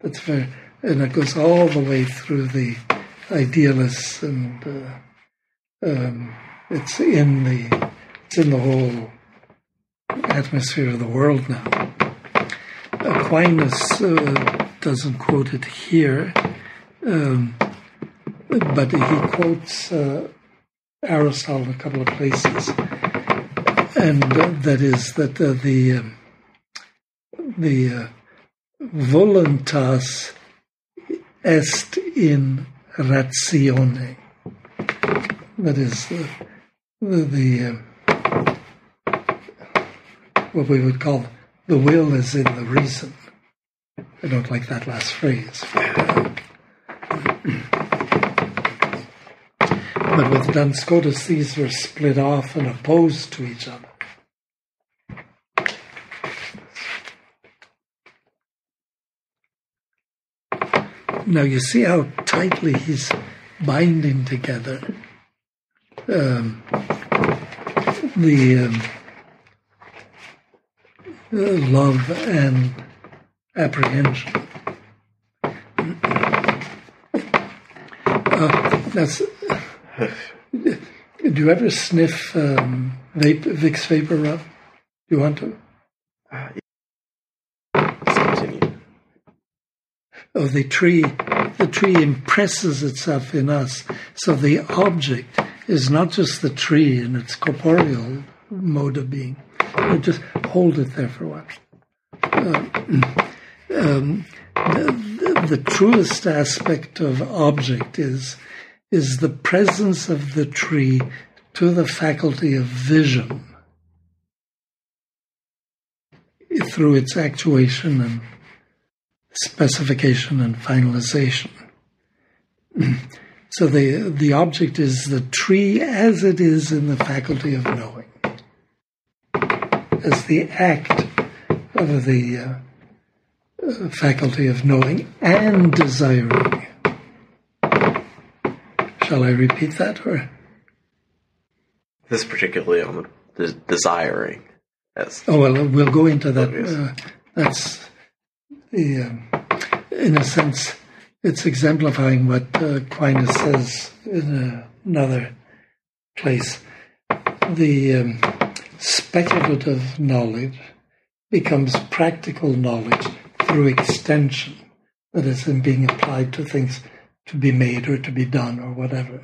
That's very, and it goes all the way through the idealists and uh, um, It's in the it's in the whole atmosphere of the world now. Aquinas uh, doesn't quote it here, um, but he quotes uh, Aristotle a couple of places, and uh, that is that uh, the um, the uh, voluntas est in ratione. That is the uh, The, the uh, what we would call the will is in the reason. I don't like that last phrase. But with Duns Scotus, these were split off and opposed to each other. Now you see how tightly he's binding together Um, the um, love and apprehension. Uh, that's. Do you ever sniff um, vape, Vicks Vapor Rub? Do you want to? Uh, yeah. Oh, the tree. The tree impresses itself in us, so the object is not just the tree in its corporeal mode of being. You just hold it there for a while. Uh, um, the, the truest aspect of object is, is the presence of the tree to the faculty of vision through its actuation and specification and finalization. So the the object is the tree as it is in the faculty of knowing, as the act of the uh, faculty of knowing and desiring. Shall I repeat that, or this particularly on the desiring? Yes. Oh well, we'll go into that. Uh, that's the, um, in a sense, it's exemplifying what uh, Aquinas says in uh, another place. The um, speculative knowledge becomes practical knowledge through extension, that is, in being applied to things to be made or to be done or whatever.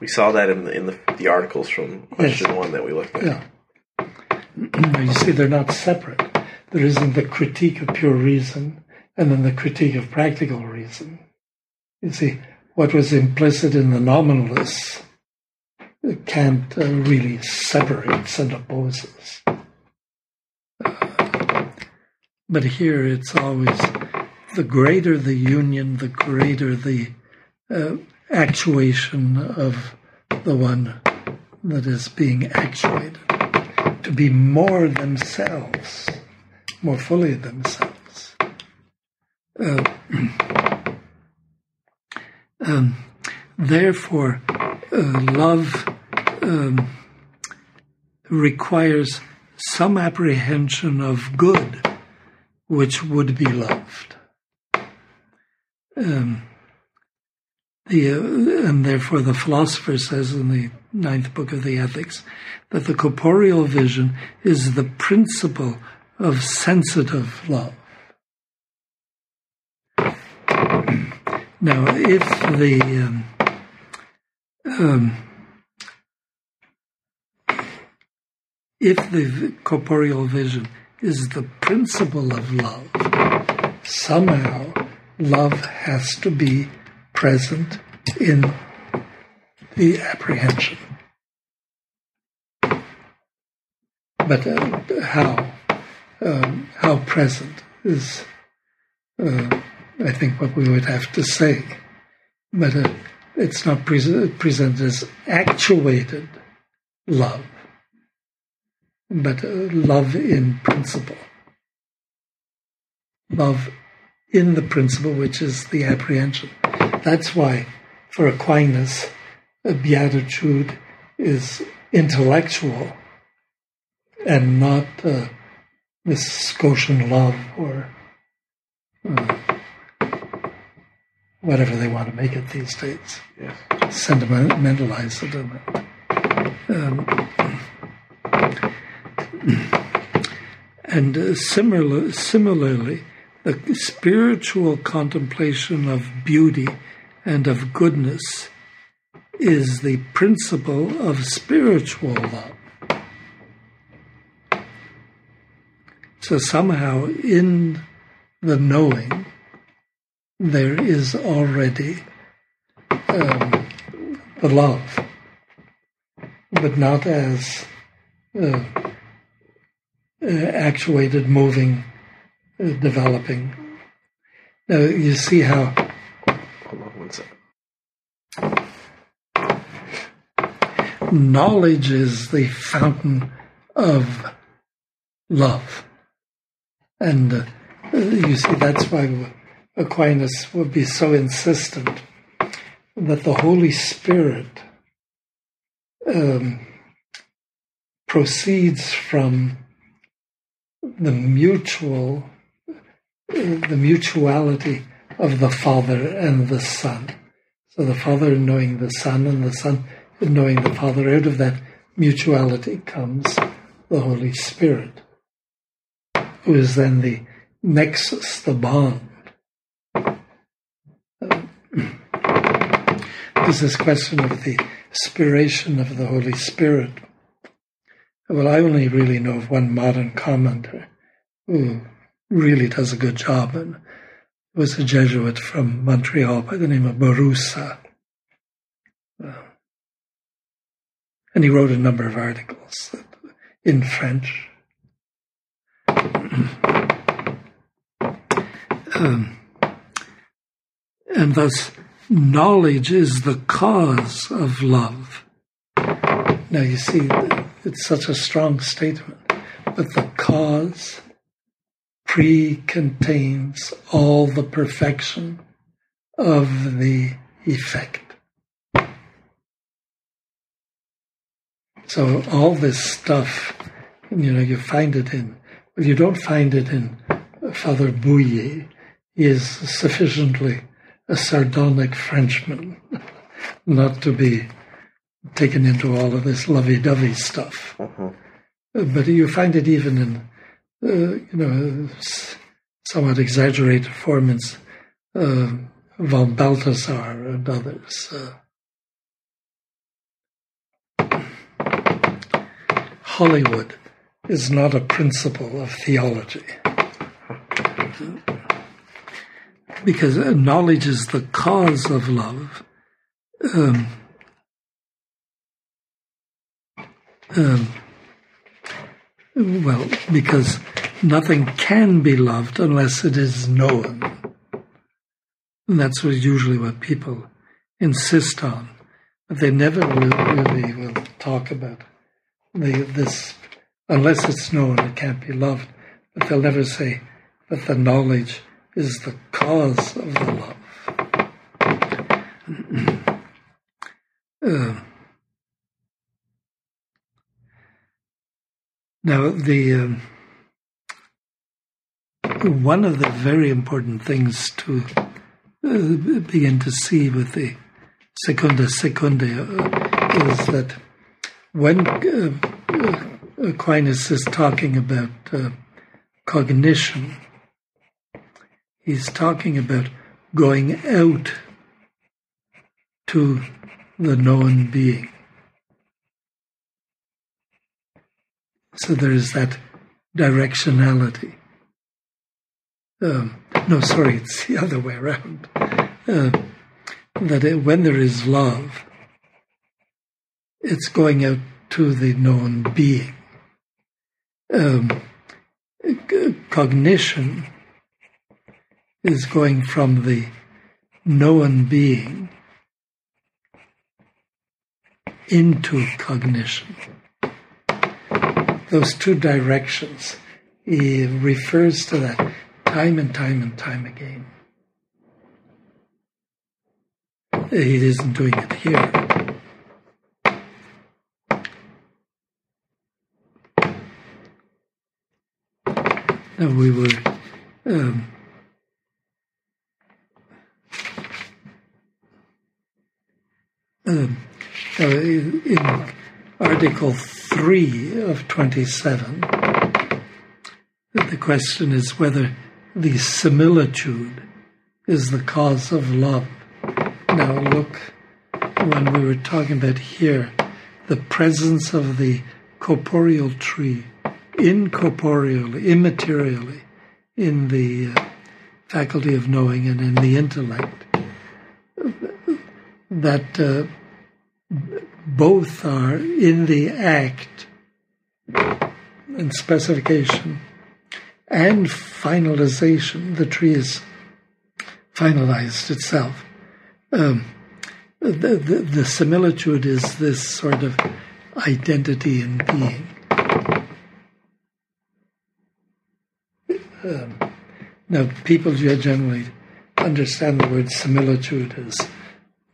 We saw that in the, in the, the articles from question yes. one that we looked at. Yeah. You see, they're not separate. There isn't the critique of pure reason and then the critique of practical reason. You see, what was implicit in the nominalists can't uh, really separate and opposes. Uh, but here it's always the greater the union, the greater the uh, actuation of the one that is being actuated, to be more themselves, more fully themselves. Uh, um, therefore, uh, love um, requires some apprehension of good, which would be loved. Um, the, uh, and therefore the philosopher says in the ninth book of the Ethics, that the corporeal vision is the principle of sensitive love. Now, if the um, um, if the corporeal vision is the principle of love, somehow love has to be present in the apprehension. But uh, how um, how present is, uh, I think, what we would have to say. But uh, it's not pre- presented as actuated love, but uh, love in principle. Love in the principle, which is the apprehension. That's why, for Aquinas, a beatitude is intellectual, and not uh, this Scotian love or uh, whatever they want to make it these days. Yes. Sentimentalize it. Um, and uh, similar, similarly, the spiritual contemplation of beauty and of goodness is the principle of spiritual love. So somehow in the knowing, there is already um, the love, but not as uh, actuated, moving, uh, developing. Now you see how... Hold on one second. Knowledge is the fountain of love. And uh, you see, that's why Aquinas would be so insistent that the Holy Spirit um, proceeds from the mutual, uh, the mutuality of the Father and the Son. So the Father knowing the Son, and the Son knowing the Father. Out of that mutuality comes the Holy Spirit, who is then the nexus, the bond. There's this question of the inspiration of the Holy Spirit. Well, I only really know of one modern commenter who really does a good job, and was a Jesuit from Montreal by the name of Barusa. And he wrote a number of articles in French. Um, and thus, knowledge is the cause of love. Now, you see, it's such a strong statement, but the cause pre-contains all the perfection of the effect. So all this stuff, you know, you find it in, well, you don't find it in Father Bouillet. He is sufficiently a sardonic Frenchman not to be taken into all of this lovey-dovey stuff. Uh-huh. But you find it even in, uh, you know, somewhat exaggerated form in uh, von Balthasar and others. Uh, Hollywood is not a principle of theology, because knowledge is the cause of love. Um, um, well, because nothing can be loved unless it is known. And that's what, usually what people insist on. But they never really will talk about the, this. Unless it's known, it can't be loved. But they'll never say that the knowledge is the cause of the love. uh, now, the um, one of the very important things to uh, begin to see with the Secunda Secundae uh, is that when uh, Aquinas is talking about uh, cognition, he's talking about going out to the known being. So there is that directionality. Um, no, sorry, it's the other way around. Uh, that it, when there is love, it's going out to the known being. Um, c- cognition is going from the known being into cognition. Those two directions, he refers to that time and time and time again. He isn't doing it here. And we were... Um, Um, uh, in Article three of twenty-seven, the question is whether the similitude is the cause of love. Now look, when we were talking about here, the presence of the corporeal tree, incorporeally, immaterially, in the uh, faculty of knowing and in the intellect, that uh, both are in the act and specification and finalization. The tree is finalized itself. Um, the, the, the similitude is this sort of identity in being. Um, now, people generally understand the word similitude as,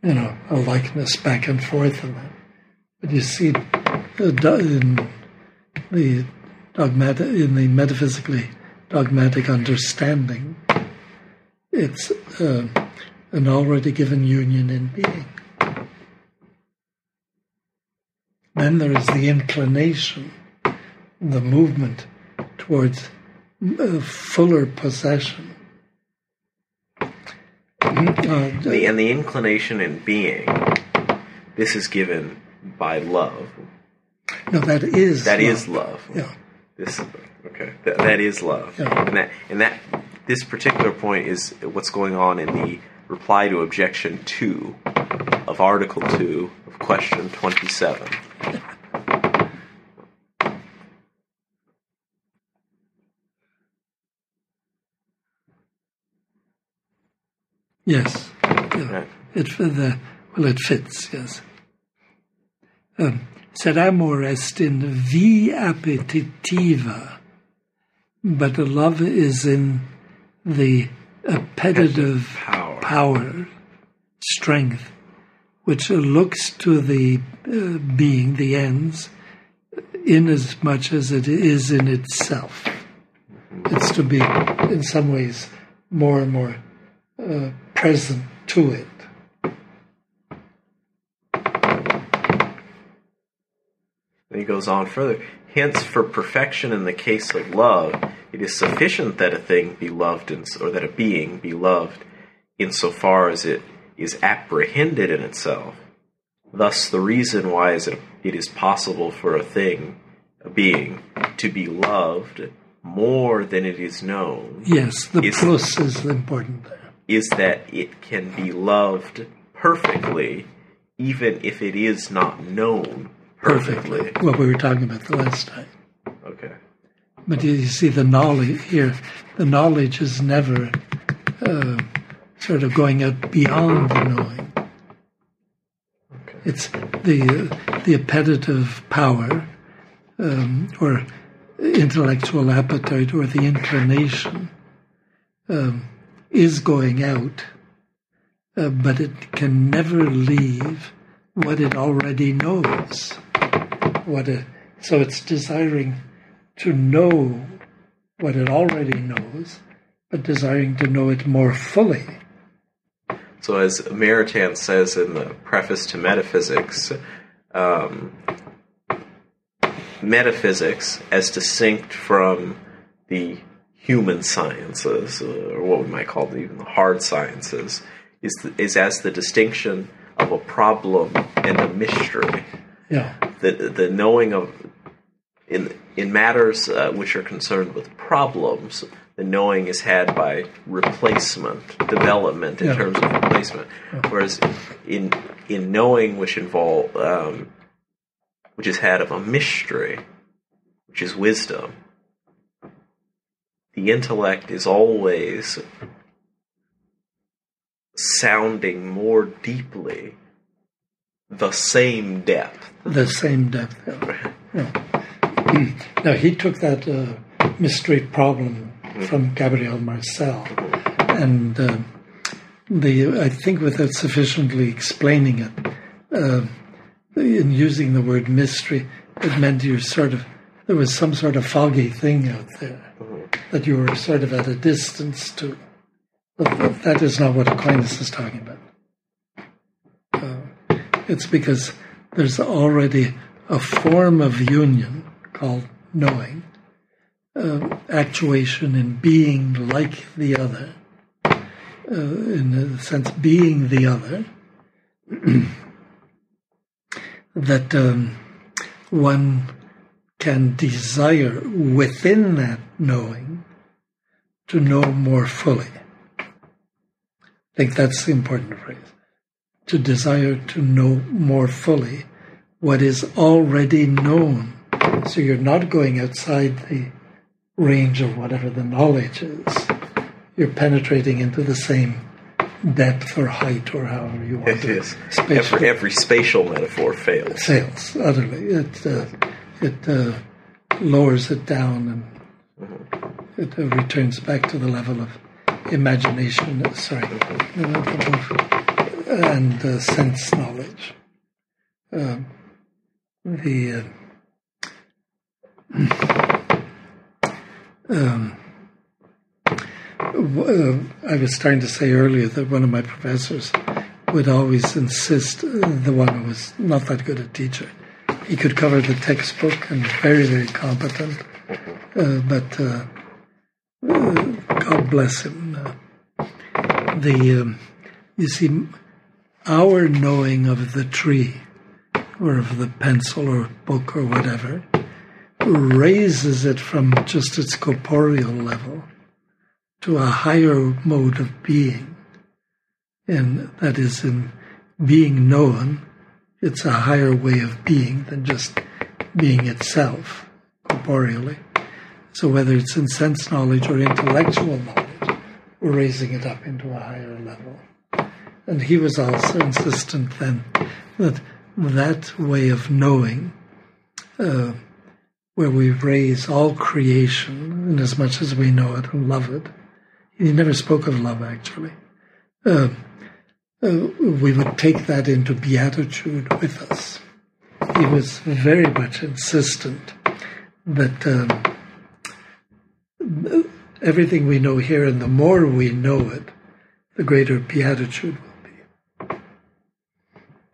you know, a likeness back and forth, and that. But you see, in the dogmatic, in the metaphysically dogmatic understanding, it's uh, an already given union in being. Then there is the inclination, the movement towards uh, fuller possession. Uh, the, and the inclination in being, this is given by love. No, that is that love. is love. Yeah. This okay. Th- that is love. Yeah. And that and that this particular point is what's going on in the reply to objection two of Article two of Question twenty-seven. Yes, yeah. it the, well, it fits. Yes. Um, Sed amor est in vi appetitiva, but love is in the appetitive power. power, strength, which looks to the uh, being, the ends, in as much as it is in itself. It's to be, in some ways, more and more Uh, present to it. Then he goes on further. Hence, for perfection in the case of love, it is sufficient that a thing be loved, in, or that a being be loved, insofar as it is apprehended in itself. Thus, the reason why is it, it is possible for a thing, a being, to be loved more than it is known. Yes, the is, plus is important there. Is that it can be loved perfectly, even if it is not known. Perfectly. Perfectly. What we were talking about the last time. Okay. But you see, the knowledge here, the knowledge is never uh, sort of going out beyond the knowing. Okay. It's the uh, the appetitive power, um, or intellectual appetite, or the inclination, um, is going out, uh, but it can never leave what it already knows. What a, so it's desiring to know what it already knows, but desiring to know it more fully. So as Maritain says in the preface to Metaphysics, um, metaphysics, as distinct from the human sciences, or what we might call the, even the hard sciences, is, the, is as the distinction of a problem and a mystery. Yeah. The the knowing of in in matters uh, which are concerned with problems, the knowing is had by replacement, development in yeah. terms of replacement. Yeah. Whereas in in knowing which involve um, which is had of a mystery, which is wisdom, the intellect is always sounding more deeply the same depth. The same depth. Yeah. Yeah. Now, he took that uh, mystery problem mm-hmm. from Gabriel Marcel, and uh, the I think without sufficiently explaining it, uh, in using the word mystery, it meant you sort of, there was some sort of foggy thing out there mm-hmm. that you were sort of at a distance to. But that is not what Aquinas is talking about. Uh, it's because there's already a form of union called knowing, uh, actuation in being like the other, uh, in the sense being the other, that um, one can desire within that knowing to know more fully. I think that's the important phrase, to desire to know more fully what is already known. So you're not going outside the range of whatever the knowledge is. You're penetrating into the same depth or height or however you want it to. It is. Spatial. Every, every spatial metaphor fails. It fails, utterly. It, uh, it uh, lowers it down and it uh, returns back to the level of imagination, sorry, and uh, sense knowledge. Uh, the uh, um, w- uh, I was starting to say earlier that one of my professors would always insist, uh, the one who was not that good a teacher, he could cover the textbook and very, very competent, uh, but uh, uh, God bless him. Uh, the um, you see, our knowing of the tree, or of the pencil, or book, or whatever, raises it from just its corporeal level to a higher mode of being, and that is, in being known, it's a higher way of being than just being itself corporeally. So whether it's in sense knowledge or intellectual knowledge, we're raising it up into a higher level. And he was also insistent then that that way of knowing, uh, where we raise all creation, in as much as we know it and love it, he never spoke of love actually, uh, uh, we would take that into beatitude with us. He was very much insistent that Um, everything we know here, and the more we know it, the greater beatitude will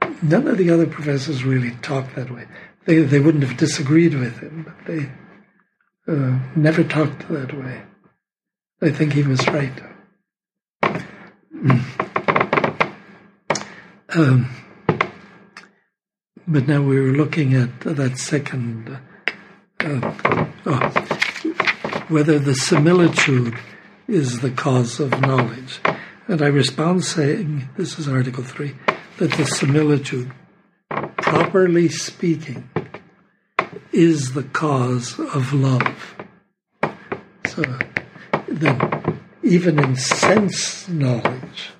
be. None of the other professors really talk that way. they, they wouldn't have disagreed with him, but they uh, never talked that way. I think he was right. Um, but now we were looking at that second, uh, oh, whether the similitude is the cause of knowledge. And I respond saying, this is Article three, that the similitude, properly speaking, is the cause of love. So then, even in sense knowledge,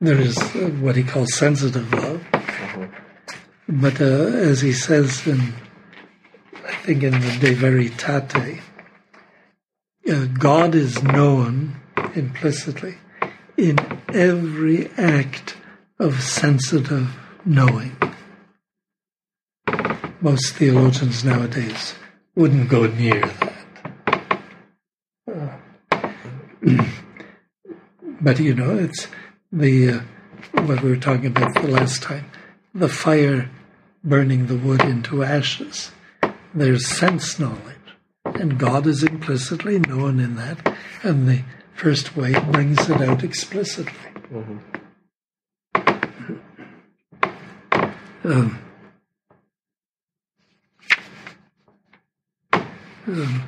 there is what he calls sensitive love. But uh, as he says in, I think in the De Veritate, uh, God is known implicitly in every act of sensitive knowing. Most theologians nowadays wouldn't go near that. Uh, but, you know, it's the uh, what we were talking about the last time, the fire burning the wood into ashes. There's sense knowledge, and God is implicitly known in that, and the first way brings it out explicitly. Mm-hmm. Um, um,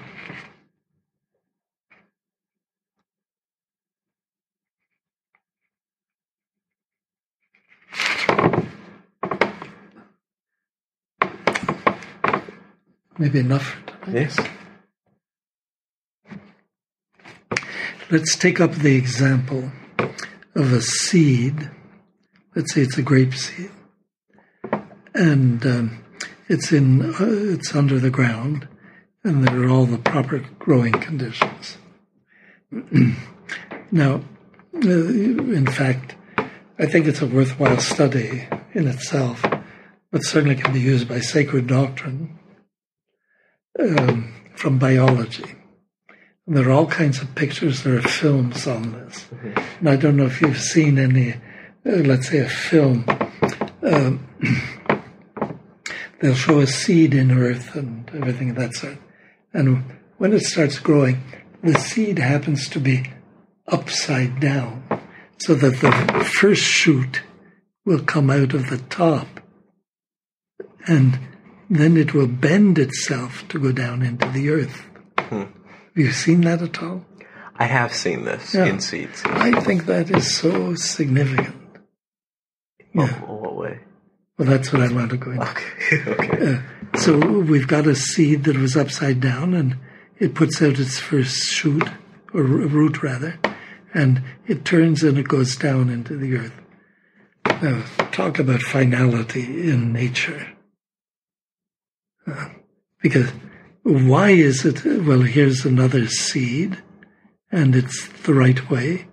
maybe enough. Yes. Let's take up the example of a seed. Let's say it's a grape seed. And um, it's in uh, it's under the ground, and there are all the proper growing conditions. Now, uh, in fact, I think it's a worthwhile study in itself, but certainly can be used by sacred doctrine um, from biology. And there are all kinds of pictures. There are films on this. And I don't know if you've seen any, uh, let's say, a film. Um, They'll show a seed in earth and everything of that sort. And when it starts growing, the seed happens to be upside down, so that the first shoot will come out of the top. And then it will bend itself to go down into the earth. Hmm. Have you seen that at all? I have seen this yeah. in seeds. I think that is so significant. Well, yeah. What way? Well, that's what I want to go into. Okay. okay. Uh, so we've got a seed that was upside down, and it puts out its first shoot, or root rather, and it turns and it goes down into the earth. Now, talk about finality in nature. Uh, because why is it, well, here's another seed, and it's the right way,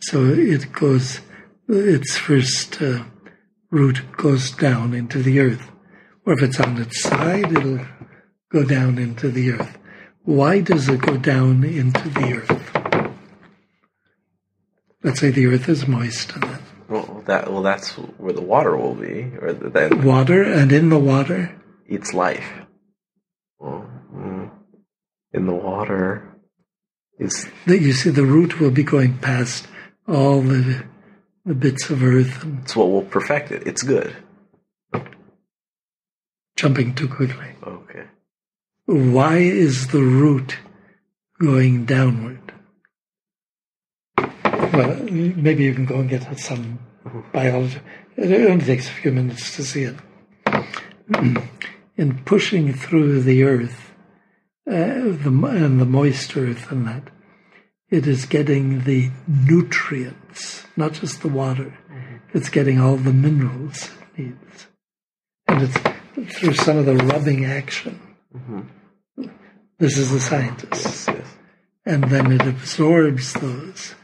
so it goes, its first... Uh, root goes down into the earth. Or if it's on its side, it'll go down into the earth. Why does it go down into the earth? Let's say the earth is moist. And then well, that, well, that's where the water will be. Or the, then water, and in the water? It's life. Well, in the water is... You see, the root will be going past all the... the bits of earth. And it's what will perfect it. It's good. Jumping too quickly. Okay. Why is the root going downward? Well, maybe you can go and get some biology. It only takes a few minutes to see it. In pushing through the earth, uh, the, and the moist earth and that, it is getting the nutrients, not just the water. It's getting all the minerals it needs. And it's through some of the rubbing action. Mm-hmm. This is the scientist. Yes, yes. And then it absorbs those.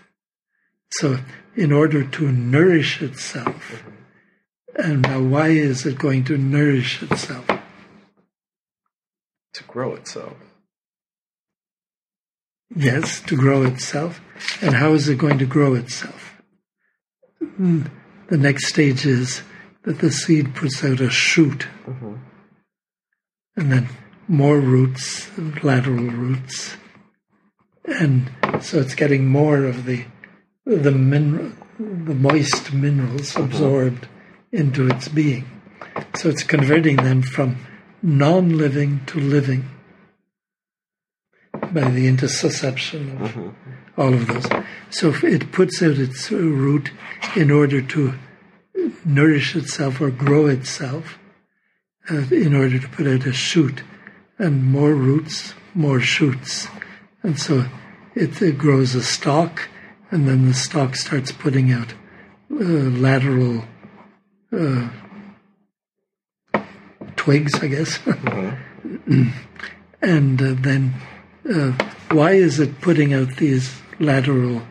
So in order to nourish itself, and now why is it going to nourish itself? To grow itself. Yes, to grow itself. And how is it going to grow itself? The next stage is that the seed puts out a shoot. Mm-hmm. and then more roots, lateral roots. And so it's getting more of the the mineral, the moist minerals absorbed into its being. So it's converting them from non-living to living by the intersusception of mm-hmm. all of those. So it puts out its root in order to nourish itself or grow itself, uh, in order to put out a shoot. And more roots, more shoots. And so it, it grows a stalk, and then the stalk starts putting out uh, lateral uh, twigs, I guess. Mm-hmm. And uh, then uh, why is it putting out these lateral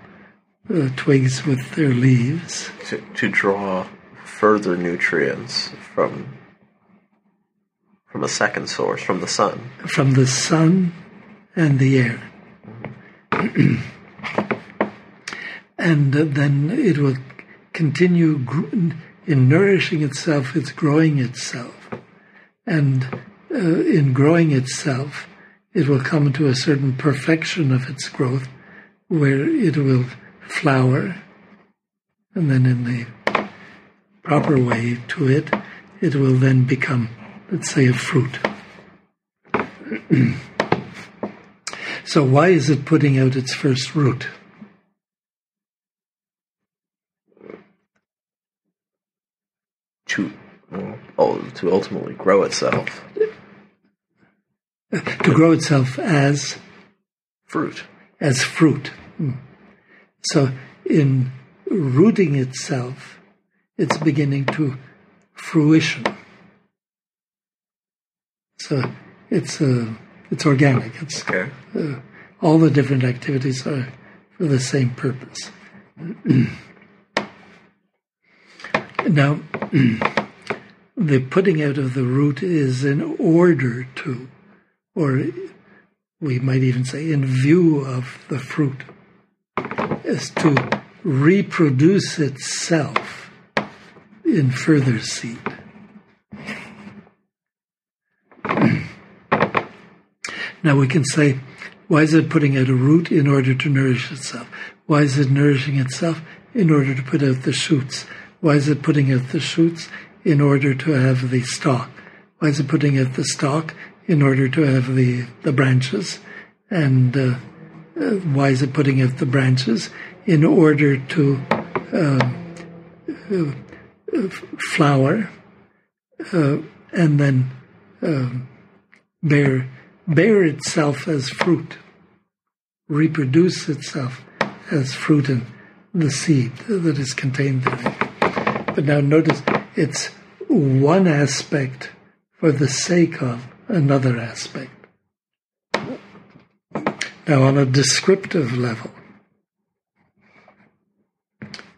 uh, twigs with their leaves? To, to draw further nutrients from from a second source, from the sun. From the sun and the air. Mm-hmm. And uh, then it will continue gr- in nourishing itself, it's growing itself. And uh, in growing itself, it will come to a certain perfection of its growth where it will flower. And then in the proper way to it, it will then become, let's say, a fruit. So why is it putting out its first root? To oh, to ultimately grow itself. To grow itself as fruit. As fruit. So in rooting itself, it's beginning to fruition. So it's uh, it's organic. It's okay. uh, all the different activities are for the same purpose. Now, the putting out of the root is in order to, or we might even say in view of the fruit, is to reproduce itself in further seed. Now we can say, why is it putting out a root? In order to nourish itself. Why is it nourishing itself? In order to put out the shoots. Why is it putting out the shoots? In order to have the stalk. Why is it putting out the stalk? In order to have the, the branches. And uh, uh, why is it putting out the branches? In order to uh, uh, uh, flower uh, and then uh, bear, bear itself as fruit, reproduce itself as fruit in the seed that is contained therein. But now notice, it's one aspect for the sake of another aspect. Now, on a descriptive level,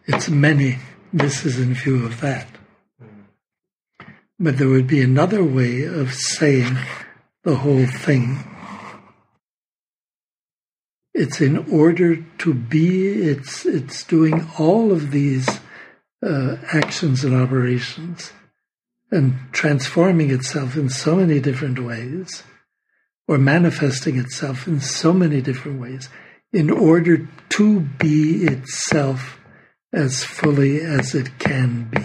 it's many. This is in view of that. But there would be another way of saying the whole thing. It's in order to be, it's, it's doing all of these Uh, actions and operations and transforming itself in so many different ways, or manifesting itself in so many different ways, in order to be itself as fully as it can be.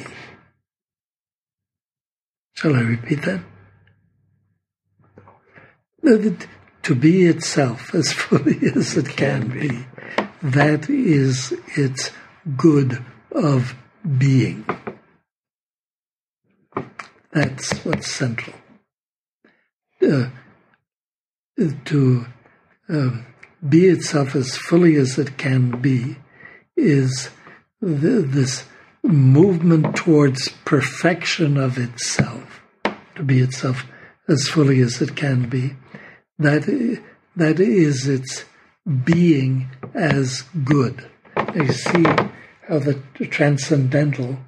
Shall I repeat that? To be itself as fully as it can be. That is its good of being. That's what's central. Uh, to uh, be itself as fully as it can be is th- this movement towards perfection of itself. To be itself as fully as it can be. That, that is its being as good. You see how the transcendental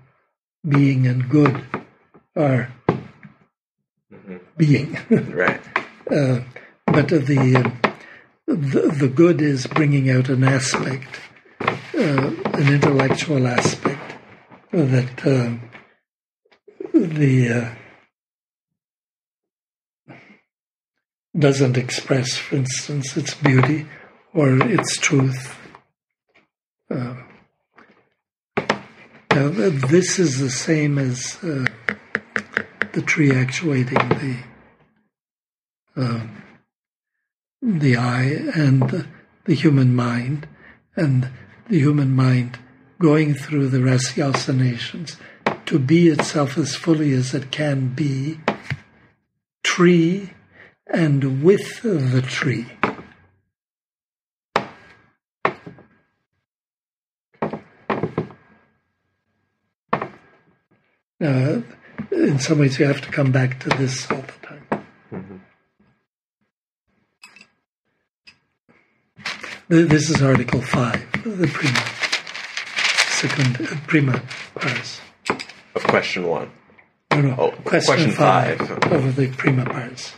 being and good are mm-hmm. being, right? Uh, but the, uh, the the good is bringing out an aspect, uh, an intellectual aspect that uh, the uh, doesn't express, for instance, its beauty or its truth. Uh, now, this is the same as uh, the tree actuating the uh, the eye and the human mind, and the human mind going through the ratiocinations to be itself as fully as it can be, tree and with the tree. Uh, in some ways, you have to come back to this all the time. Mm-hmm. This is Article five, the Prima Secundae, Prima Pars. Of Question one. No, no. Oh, question, question five, five of the Prima Pars.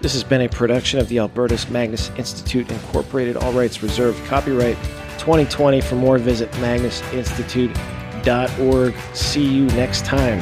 This has been a production of the Albertus Magnus Institute, Incorporated. All rights reserved. Copyright twenty twenty. For more, visit magnus institute dot org. See you next time.